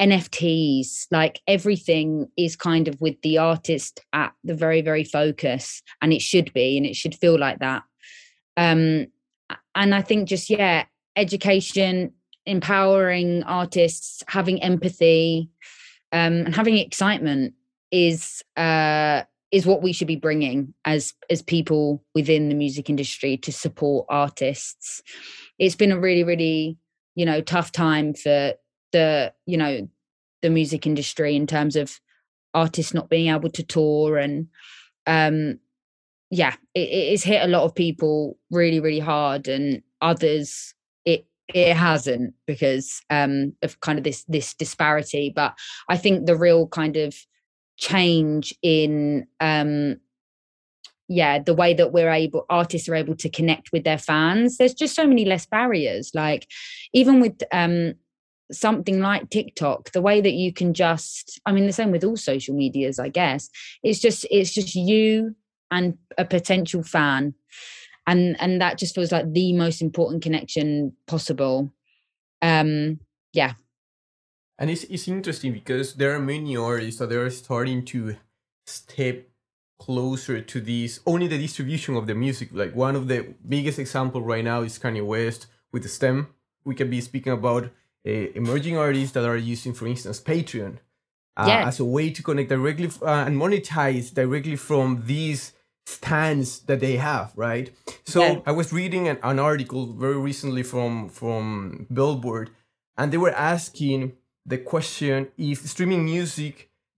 N F Ts, like everything is kind of with the artist at the very, very focus, and it should be, and it should feel like that. Um, and I think just, yeah, education, empowering artists, having empathy, Um, and having excitement is uh, is what we should be bringing as as people within the music industry to support artists. It's been a really, really, you know, tough time for the, you know, the music industry in terms of artists not being able to tour. And um, yeah, it, it's hit a lot of people really, really hard, and others it hasn't, because um, of kind of this this disparity. But I think the real kind of change in, um, yeah, the way that we're able, artists are able to connect with their fans. There's just so many less barriers. Like even with um, something like TikTok, the way that you can just, I mean, the same with all social medias, I guess. It's just it's just you and a potential fan. And and that just feels like the most important connection possible. Um, yeah. And it's it's interesting because there are many artists that are starting to step closer to this, only the distribution of the music. Like one of the biggest examples right now is Kanye West with STEM. We can be speaking about uh, emerging artists that are using, for instance, Patreon uh, yeah. as a way to connect directly uh, and monetize directly from these stands that they have, right? So yeah. I was reading an, an article very recently from from Billboard, and they were asking the question if streaming music,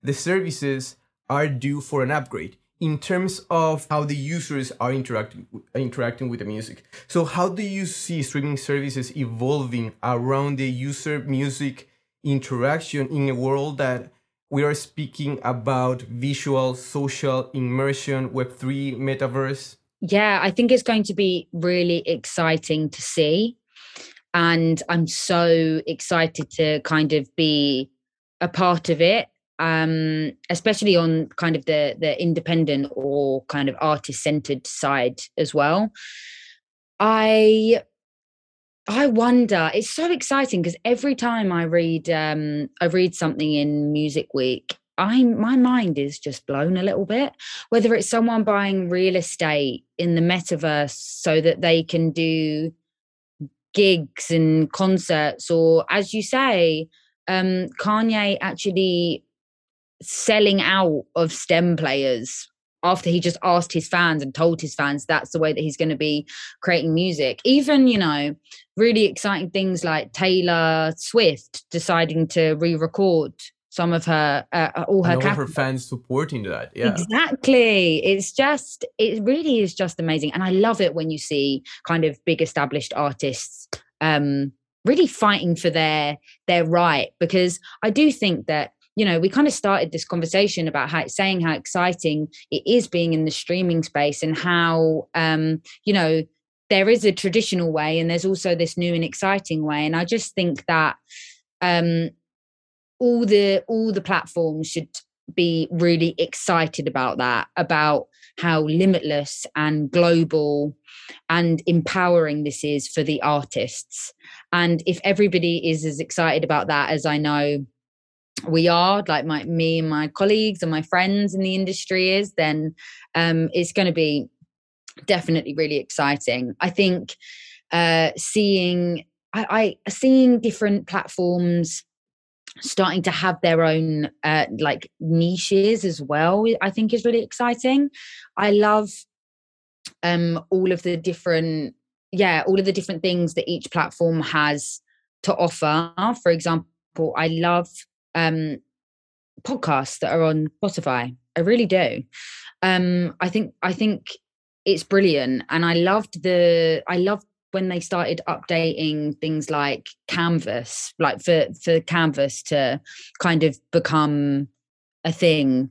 the services are due for an upgrade in terms of how the users are interacting interacting with the music. So how do you see streaming services evolving around the user music interaction in a world that we are speaking about visual, social, immersion, Web three, metaverse? Yeah, I think it's going to be really exciting to see. And I'm so excited to kind of be a part of it, um, especially on kind of the, the independent or kind of artist-centered side as well. I... I wonder, it's so exciting because every time I read um, I read something in Music Week, I my mind is just blown a little bit, whether it's someone buying real estate in the metaverse so that they can do gigs and concerts, or as you say, um, Kanye actually selling out of STEM players after he just asked his fans and told his fans that's the way that he's going to be creating music. Even, you know, really exciting things like Taylor Swift deciding to re-record some of her, uh, all her and all of her fans supporting that. Yeah, exactly. It's just, it really is just amazing. And I love it when you see kind of big established artists um, really fighting for their, their right. Because I do think that, you know, we kind of started this conversation about how it's saying how exciting it is being in the streaming space and how, um, you know, there is a traditional way and there's also this new and exciting way. And I just think that um, all the all the platforms should be really excited about that, about how limitless and global and empowering this is for the artists. And if everybody is as excited about that as I know we are, like my me and my colleagues and my friends in the industry is, then um, it's going to be definitely really exciting. I think uh, seeing I, I seeing different platforms starting to have their own uh, like niches as well, I think is really exciting. I love um, all of the different, yeah, all of the different things that each platform has to offer. For example, I love um, podcasts that are on Spotify. I really do. Um, I think I think. It's brilliant. And I loved the, I loved when they started updating things like Canvas, like for, for Canvas to kind of become a thing.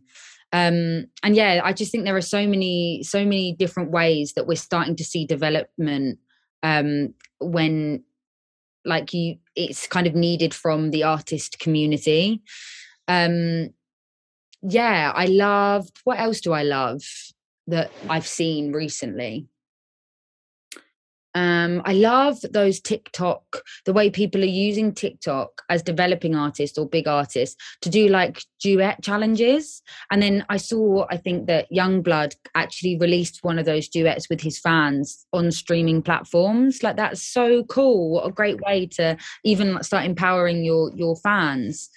Um, and yeah, I just think there are so many, so many different ways that we're starting to see development um, when like you, it's kind of needed from the artist community. Um, yeah, I loved, what else do I love that I've seen recently? Um, I love those TikTok, the way people are using TikTok as developing artists or big artists to do like duet challenges. And then I saw, I think that Youngblood actually released one of those duets with his fans on streaming platforms. Like, that's so cool. What a great way to even start empowering your, your fans.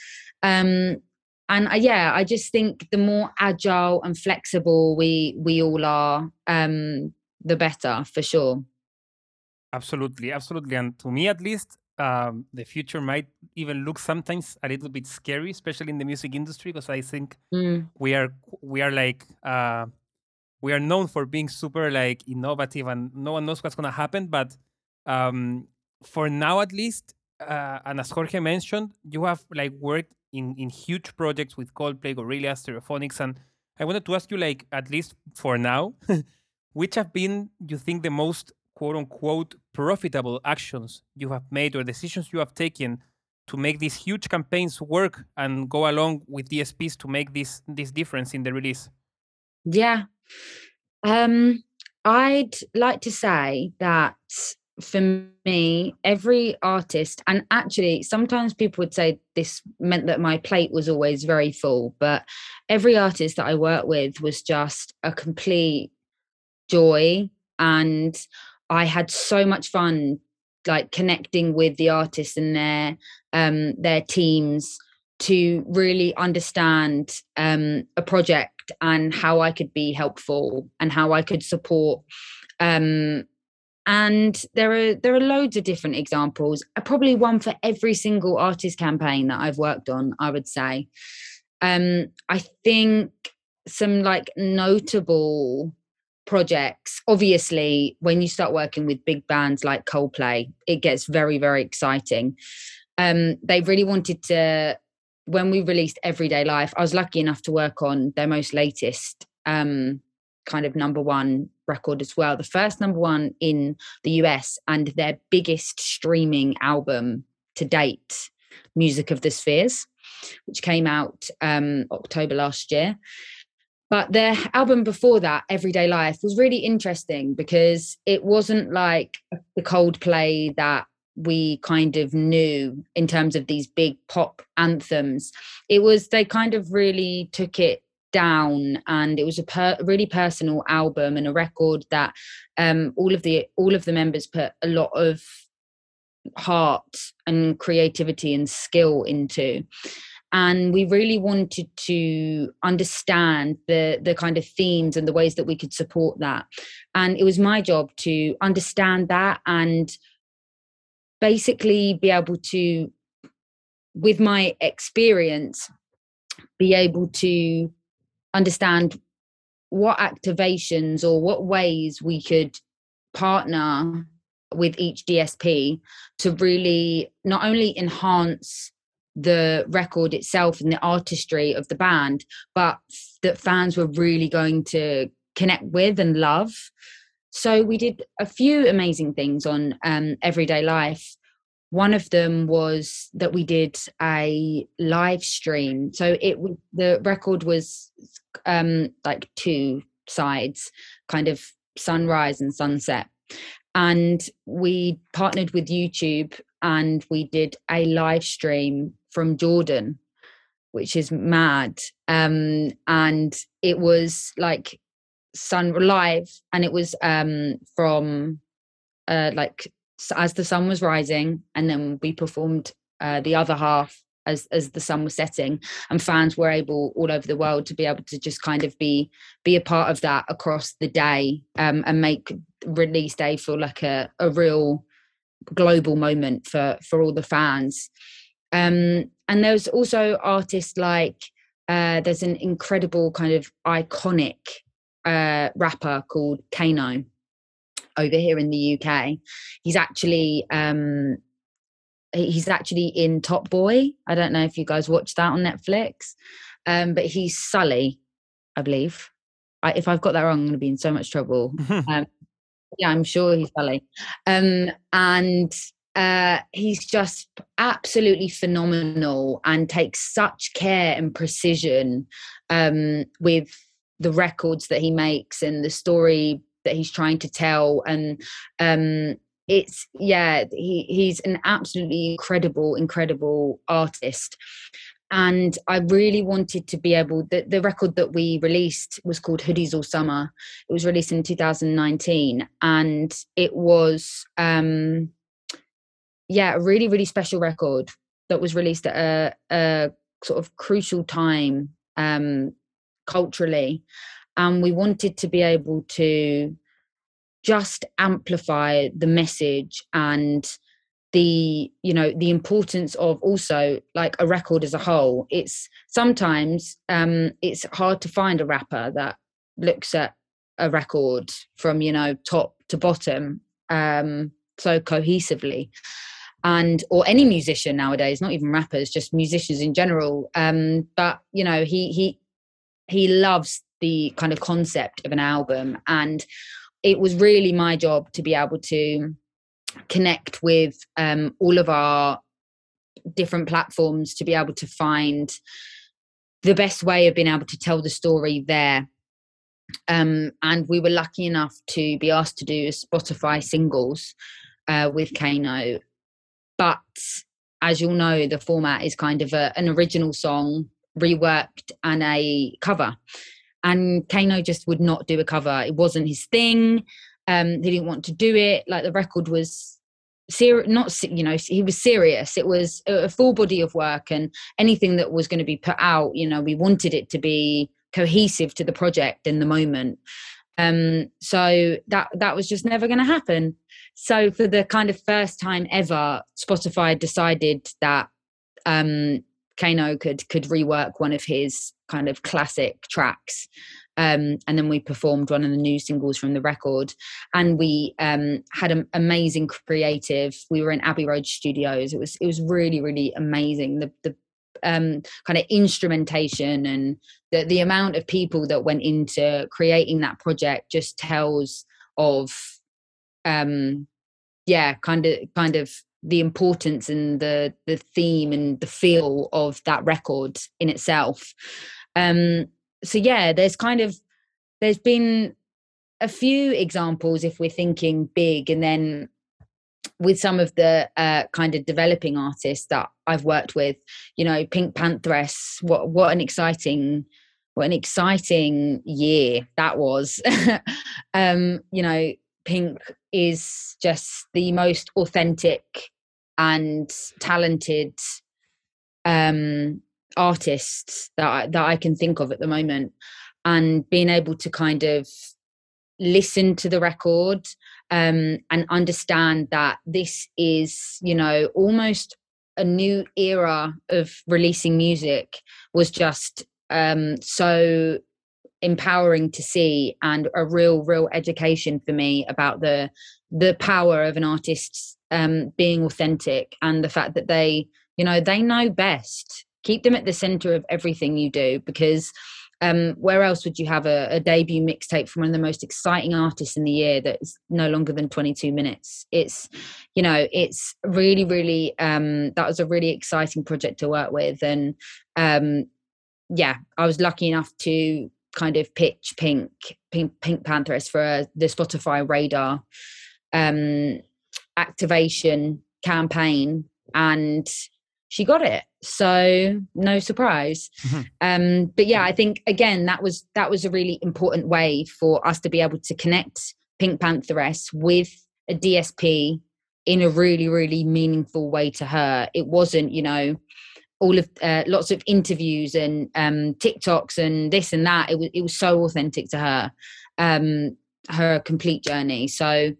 Um, And uh, yeah, I just think the more agile and flexible we we all are, um, the better, for sure. Absolutely, absolutely. And to me, at least, um, the future might even look sometimes a little bit scary, especially in the music industry, because I think mm. we are we are like uh, we are known for being super like innovative, and no one knows what's gonna happen. But um, for now, at least, uh, and as Jorge mentioned, you have like worked In, in huge projects with Coldplay, Gorillaz, Stereophonics, and I wanted to ask you, like, at least for now, which have been, you think, the most quote-unquote profitable actions you have made or decisions you have taken to make these huge campaigns work and go along with D S Ps to make this this difference in the release? Yeah. Um, I'd like to say that for me, every artist, and actually sometimes people would say this meant that my plate was always very full, but every artist that I worked with was just a complete joy. And I had so much fun, like connecting with the artists and their, um, their teams to really understand um, a project and how I could be helpful and how I could support. Um, And there are there are loads of different examples. Probably one for every single artist campaign that I've worked on, I would say. Um, I think some like notable projects, obviously, when you start working with big bands like Coldplay, it gets very, very exciting. Um, they really wanted to, when we released Everyday Life, I was lucky enough to work on their most latest um kind of number one record as well, the first number one in the U S and their biggest streaming album to date, Music of the Spheres, which came out um, October last year. But their album before that, Everyday Life, was really interesting because it wasn't like the Coldplay that we kind of knew in terms of these big pop anthems. It was, they kind of really took it down, and it was a per- really personal album and a record that um, all of the all of the members put a lot of heart and creativity and skill into, and we really wanted to understand the the kind of themes and the ways that we could support that. And it was my job to understand that and basically be able to, with my experience, be able to understand what activations or what ways we could partner with each D S P to really not only enhance the record itself and the artistry of the band, but that fans were really going to connect with and love. So we did a few amazing things on um, Everyday Life. One of them was that we did a live stream. So it the record was um, like two sides, kind of sunrise and sunset. And we partnered with YouTube and we did a live stream from Jordan, which is mad. Um, and it was like sun live, and it was um, from uh, like as the sun was rising, and then we performed uh, the other half as as the sun was setting, and fans were able all over the world to be able to just kind of be be a part of that across the day, um, and make release day feel like a, a real global moment for for all the fans. Um, and there's also artists like uh, there's an incredible kind of iconic uh, rapper called Kano over here in the U K. He's actually um, he's actually in Top Boy. I don't know if you guys watch that on Netflix, um, but he's Sully, I believe. I, if I've got that wrong, I'm going to be in so much trouble. um, yeah, I'm sure he's Sully. Um, and uh, he's just absolutely phenomenal and takes such care and precision um, with the records that he makes and the story that he's trying to tell. And um, it's, yeah, he, he's an absolutely incredible, incredible artist. And I really wanted to be able, the, the record that we released was called Hoodies All Summer. It was released in two thousand nineteen. And it was, um, yeah, a really, really special record that was released at a, a sort of crucial time um, culturally. And we wanted to be able to just amplify the message and the, you know, the importance of also like a record as a whole. It's sometimes um, it's hard to find a rapper that looks at a record from, you know, top to bottom um, so cohesively. And or any musician nowadays, not even rappers, just musicians in general. Um, but, you know, he he he loves the kind of concept of an album, and it was really my job to be able to connect with um, all of our different platforms to be able to find the best way of being able to tell the story there. Um, and we were lucky enough to be asked to do Spotify singles uh, with Kano. But as you'll know, the format is kind of a, an original song reworked and a cover. And Kano just would not do a cover. It wasn't his thing. Um, he didn't want to do it. Like the record was serious, not, you know, he was serious. It was a full body of work, and anything that was going to be put out, you know, we wanted it to be cohesive to the project in the moment. Um, so that, that was just never going to happen. So for the kind of first time ever, Spotify decided that um, Kano could, could rework one of his kind of classic tracks, um, and then we performed one of the new singles from the record, and we um, had an amazing creative. We were in Abbey Road Studios. It was it was really really amazing. The the um, kind of instrumentation and the the amount of people that went into creating that project just tells of um, yeah kind of kind of the importance and the the theme and the feel of that record in itself. Um, so yeah, there's kind of, there's been a few examples if we're thinking big, and then with some of the uh, kind of developing artists that I've worked with, you know, Pink Pantheress, what, what an exciting, what an exciting year that was. um, you know, Pink is just the most authentic and talented um, artists that I, that I can think of at the moment, and being able to kind of listen to the record um, and understand that this is, you know, almost a new era of releasing music, was just um, so empowering to see, and a real, real education for me about the the power of an artist's um, being authentic, and the fact that they, you know, they know best. Keep them at the center of everything you do, because um, where else would you have a, a debut mixtape from one of the most exciting artists in the year that is no longer than twenty-two minutes? It's, you know, it's really, really, um, that was a really exciting project to work with. And um, yeah, I was lucky enough to kind of pitch Pink, Pink, Pink Pantheress for uh, the Spotify Radar um, activation campaign, and she got it. So no surprise. Mm-hmm. Um, but yeah, I think again, that was, that was a really important way for us to be able to connect Pink Pantheress with a D S P in a really, really meaningful way to her. It wasn't, you know, all of uh, lots of interviews and um, TikToks and this and that. It was, it was so authentic to her, um, her complete journey. So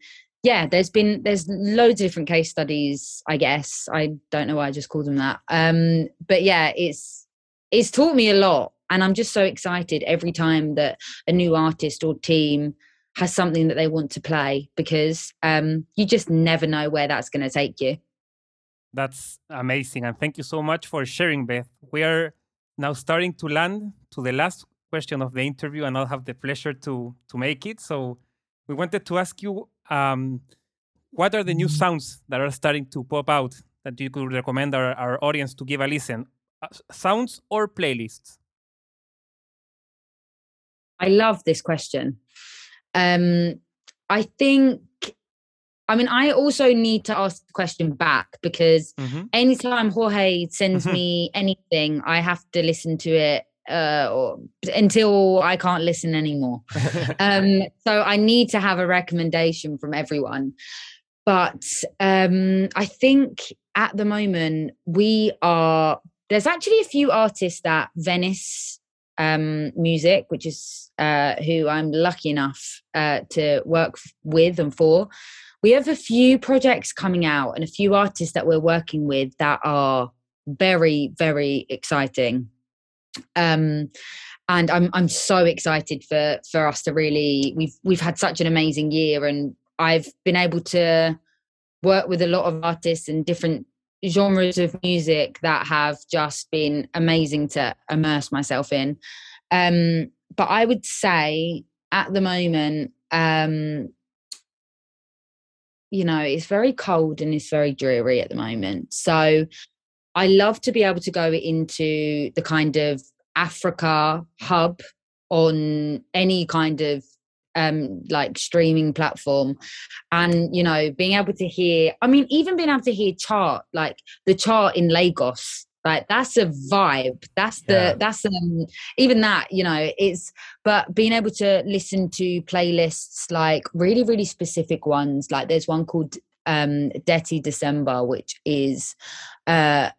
yeah, there's been, there's loads of different case studies, I guess. I don't know why I just called them that. Um, but yeah, it's, it's taught me a lot. And I'm just so excited every time that a new artist or team has something that they want to play, because um, you just never know where that's going to take you. That's amazing. And thank you so much for sharing, Beth. We are now starting to land to the last question of the interview, and I'll have the pleasure to, to make it. So we wanted to ask you, Um, what are the new sounds that are starting to pop out that you could recommend our, our audience to give a listen? Uh, sounds or playlists? I love this question. Um, I think, I mean, I also need to ask the question back, because mm-hmm. anytime Jorge sends mm-hmm. me anything, I have to listen to it Uh, or, until I can't listen anymore. um, so I need to have a recommendation from everyone. But um, I think at the moment we are, there's actually a few artists at Venice um, Music, which is uh, who I'm lucky enough uh, to work with and for. We have a few projects coming out and a few artists that we're working with that are very, very exciting. Um, and I'm I'm so excited for, for us to really, we've we've had such an amazing year, and I've been able to work with a lot of artists and different genres of music that have just been amazing to immerse myself in. Um, but I would say at the moment, um, you know, it's very cold and it's very dreary at the moment. So I love to be able to go into the kind of Africa hub on any kind of um, like streaming platform, and, you know, being able to hear, I mean, even being able to hear chart, like the chart in Lagos, like that's a vibe. That's yeah. the, that's um, even that, you know, it's, but being able to listen to playlists, like really, really specific ones. Like there's one called um, Detti December, which is, uh,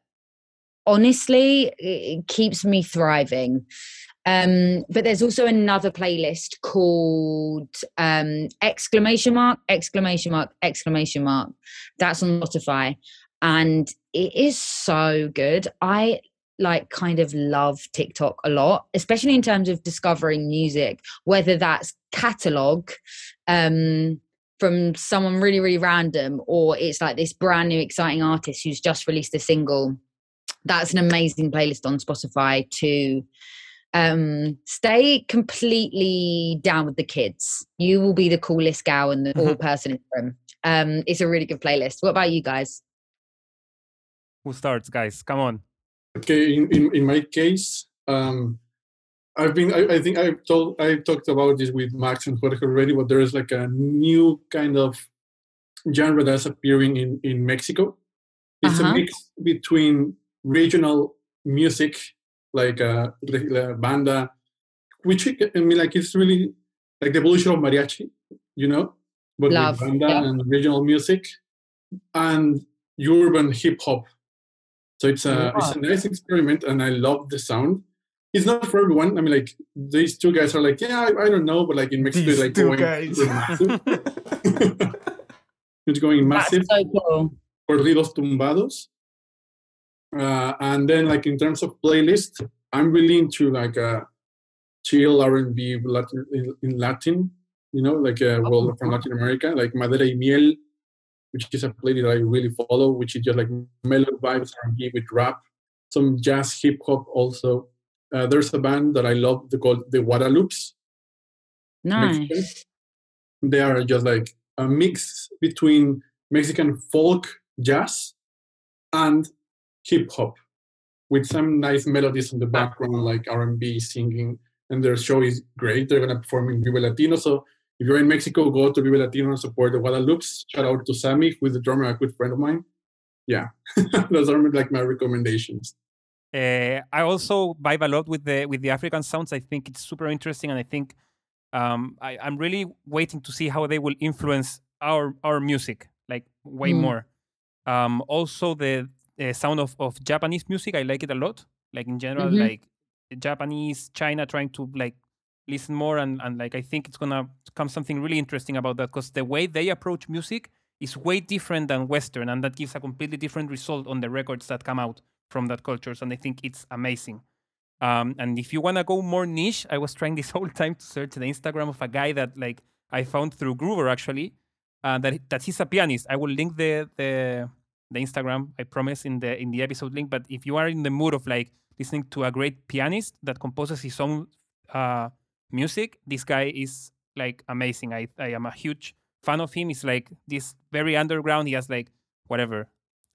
honestly, it keeps me thriving. Um, but there's also another playlist called um, exclamation mark, exclamation mark, exclamation mark. That's on Spotify. And it is so good. I like kind of love TikTok a lot, especially in terms of discovering music, whether that's catalog, um, from someone really, really random, or it's like this brand new exciting artist who's just released a single. That's an amazing playlist on Spotify to um, stay completely down with the kids. You will be the coolest gal and the cool mm-hmm. person in the room. Um, it's a really good playlist. What about you guys? Who starts, guys? Come on. Okay, in, in, in my case, um, I've been. I, I think I've told. I talked about this with Max and Jorge already. But there is like a new kind of genre that's appearing in in Mexico. It's uh-huh. a mix between regional music, like uh, la banda, which I mean, like it's really like the evolution of mariachi, you know, but Love. with banda yeah. and regional music, and urban hip hop. So it's a, oh, wow. it's a nice experiment, and I love the sound. it's not for everyone. I mean, like, these two guys are like, yeah, I, I don't know. But, like, in Mexico, these like two going guys. Massive. It's going massive for Corridos Tumbados. Uh, and then, like, in terms of playlist, I'm really into, like, a chill R and B Latin, in, in Latin, you know, like, a world well, from Latin America, like Madera y Miel, which is a playlist that I really follow, which is just, like, mellow vibes R and B with rap, some jazz, hip-hop also. Uh, there's a band that I love called the Guadaloops. Nice. Mexican. They are just like a mix between Mexican folk jazz and hip hop, with some nice melodies in the background, like R and B singing. And their show is great. They're gonna perform in Vive Latino. So if you're in Mexico, go to Vive Latino and support the Guadaloops. Shout out to Sammy, who is the drummer, a good friend of mine. Yeah, those are like my recommendations. Uh, I also vibe a lot with the with the African sounds. I think it's super interesting, and I think um, I, I'm really waiting to see how they will influence our our music, like way mm. more. Um, also, the uh, sound of, of Japanese music, I like it a lot. Like in general, mm-hmm. like Japanese, China, trying to like listen more, and, and like I think it's gonna come something really interesting about that, because the way they approach music is way different than Western, and that gives a completely different result on the records that come out from that culture, and I think it's amazing. Um, and if you want to go more niche, I was trying this whole time to search the Instagram of a guy that like I found through Groover, actually, uh, that that he's a pianist. I will link the the the Instagram, I promise, in the in the episode link. But if you are in the mood of like listening to a great pianist that composes his own uh, music, this guy is like amazing. I I am a huge fan of him. He's like this very underground. He has like whatever.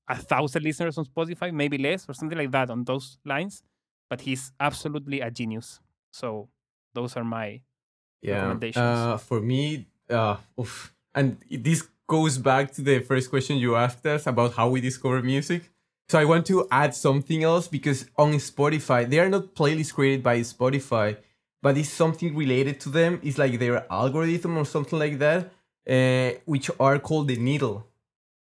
a thousand listeners on Spotify, maybe less or something like that on those lines, but he's absolutely a genius. So those are my yeah. recommendations. Uh, for me, uh, oof. And this goes back to the first question you asked us about how we discover music. So I want to add something else, because on Spotify, they are not playlists created by Spotify, but it's something related to them. It's like their algorithm or something like that, uh, which are called the needle.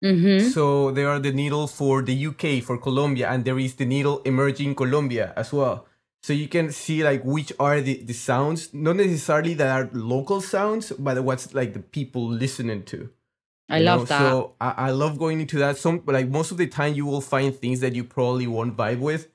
Mm-hmm. So there are the needle for the U K, for Colombia, and there is the needle emerging Colombia as well. So you can see like which are the, the sounds, not necessarily that are local sounds, but what's like the people listening to. I love know? that. So I, I love going into that. Some like most of the time you will find things that you probably won't vibe with,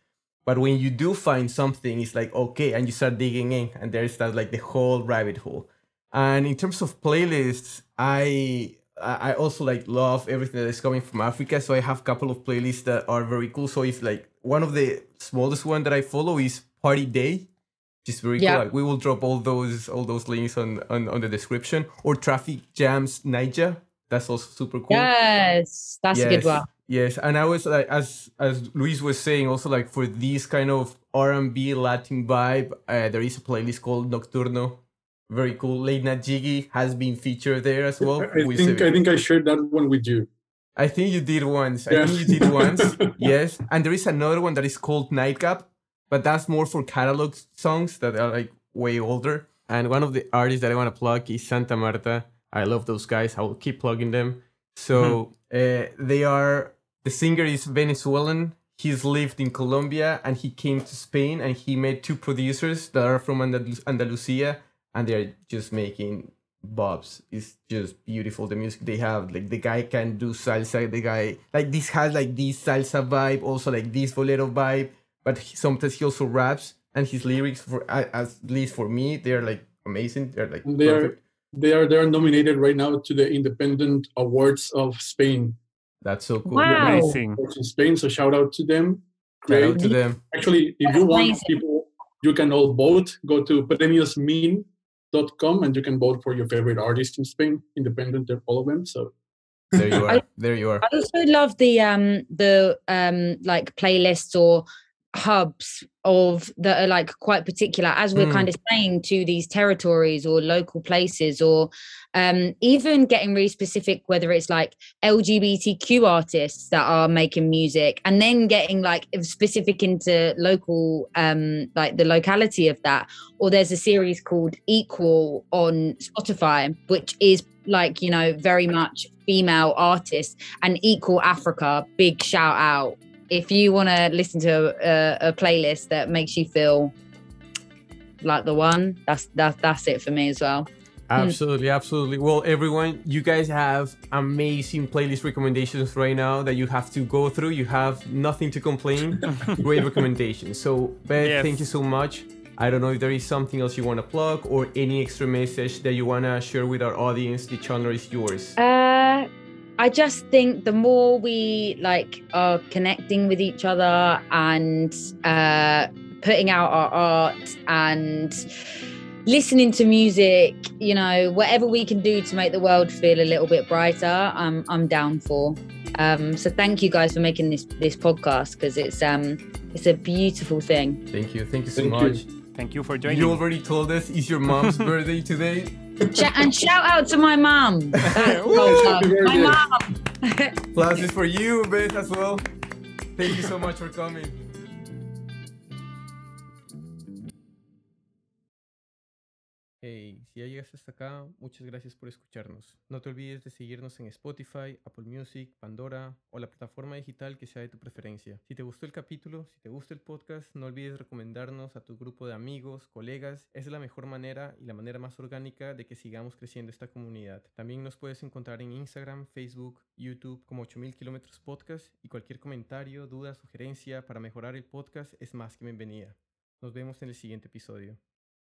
but when you do find something, it's like, okay, and you start digging in, and there's that like the whole rabbit hole. And in terms of playlists, I... I also like love everything that is coming from Africa, so I have a couple of playlists that are very cool. So it's like one of the smallest one that I follow is Party Day, which is very yeah. cool. Like, we will drop all those all those links on, on, on the description, or Traffic Jams Niger. That's also super cool. Yes, that's yes, a good one. Yes, and I was like, as as Luis was saying, also like for this kind of R and B Latin vibe, uh, there is a playlist called Nocturno. Very cool. Late Night Jiggy has been featured there as well. I we think I think I shared that one with you. I think you did once. Yeah. I think you did once. Yes. And there is another one that is called Nightcap, but that's more for catalog songs that are like way older. And one of the artists that I want to plug is Santa Marta. I love those guys. I will keep plugging them. So mm-hmm. uh, they are, the singer is Venezuelan. He's lived in Colombia and he came to Spain and he met two producers that are from Andal- Andalusia. And they're just making bops. It's just beautiful, the music they have. Like, the guy can do salsa. The guy, like, this has, like, this salsa vibe. Also, like, this bolero vibe. But he, sometimes he also raps. And his lyrics, for at least for me, they're, like, amazing. They're, like, they perfect. Are, they are, they are nominated right now to the Independent Awards of Spain. That's so cool. Wow. Amazing. In Spain, so shout out to them. Great. Shout out to them. Actually, if you want people, you can all vote. Go to Premios Min. Dot com and you can vote for your favorite artist in Spain, independent of all of them. So there you are. I, there you are. I also love the um the um like playlists or hubs of that are like quite particular, as we're mm. kind of saying, to these territories or local places, or um even getting really specific, whether it's like L G B T Q artists that are making music, and then getting like specific into local um like the locality of that. Or there's a series called Equal on Spotify, which is like, you know, very much female artists, and Equal Africa, big shout out. If you want to listen to a, a, a playlist that makes you feel like the one. That's that's that's it for me as well. Absolutely, absolutely. Well, everyone, you guys have amazing playlist recommendations right now that you have to go through. You have nothing to complain. Great recommendations. So, Bev, yes. Thank you so much. I don't know if there is something else you want to plug or any extra message that you want to share with our audience. The channel is yours. Uh, I just think the more we like are connecting with each other and uh, putting out our art and listening to music, you know, whatever we can do to make the world feel a little bit brighter, I'm I'm down for. Um, so thank you guys for making this this podcast, because it's um it's a beautiful thing. Thank you, thank you so thank much. You. Thank you for joining. You already told us it's your mom's birthday today. And shout out to my mom. My mom. Classes for you, Beth, as well. Thank you so much for coming. Hey, si ya llegaste hasta acá, muchas gracias por escucharnos. No te olvides de seguirnos en Spotify, Apple Music, Pandora o la plataforma digital que sea de tu preferencia. Si te gustó el capítulo, si te gusta el podcast, no olvides recomendarnos a tu grupo de amigos, colegas. Es la mejor manera y la manera más orgánica de que sigamos creciendo esta comunidad. También nos puedes encontrar en Instagram, Facebook, YouTube como ocho mil kilómetros podcast, y cualquier comentario, duda, sugerencia para mejorar el podcast es más que bienvenida. Nos vemos en el siguiente episodio.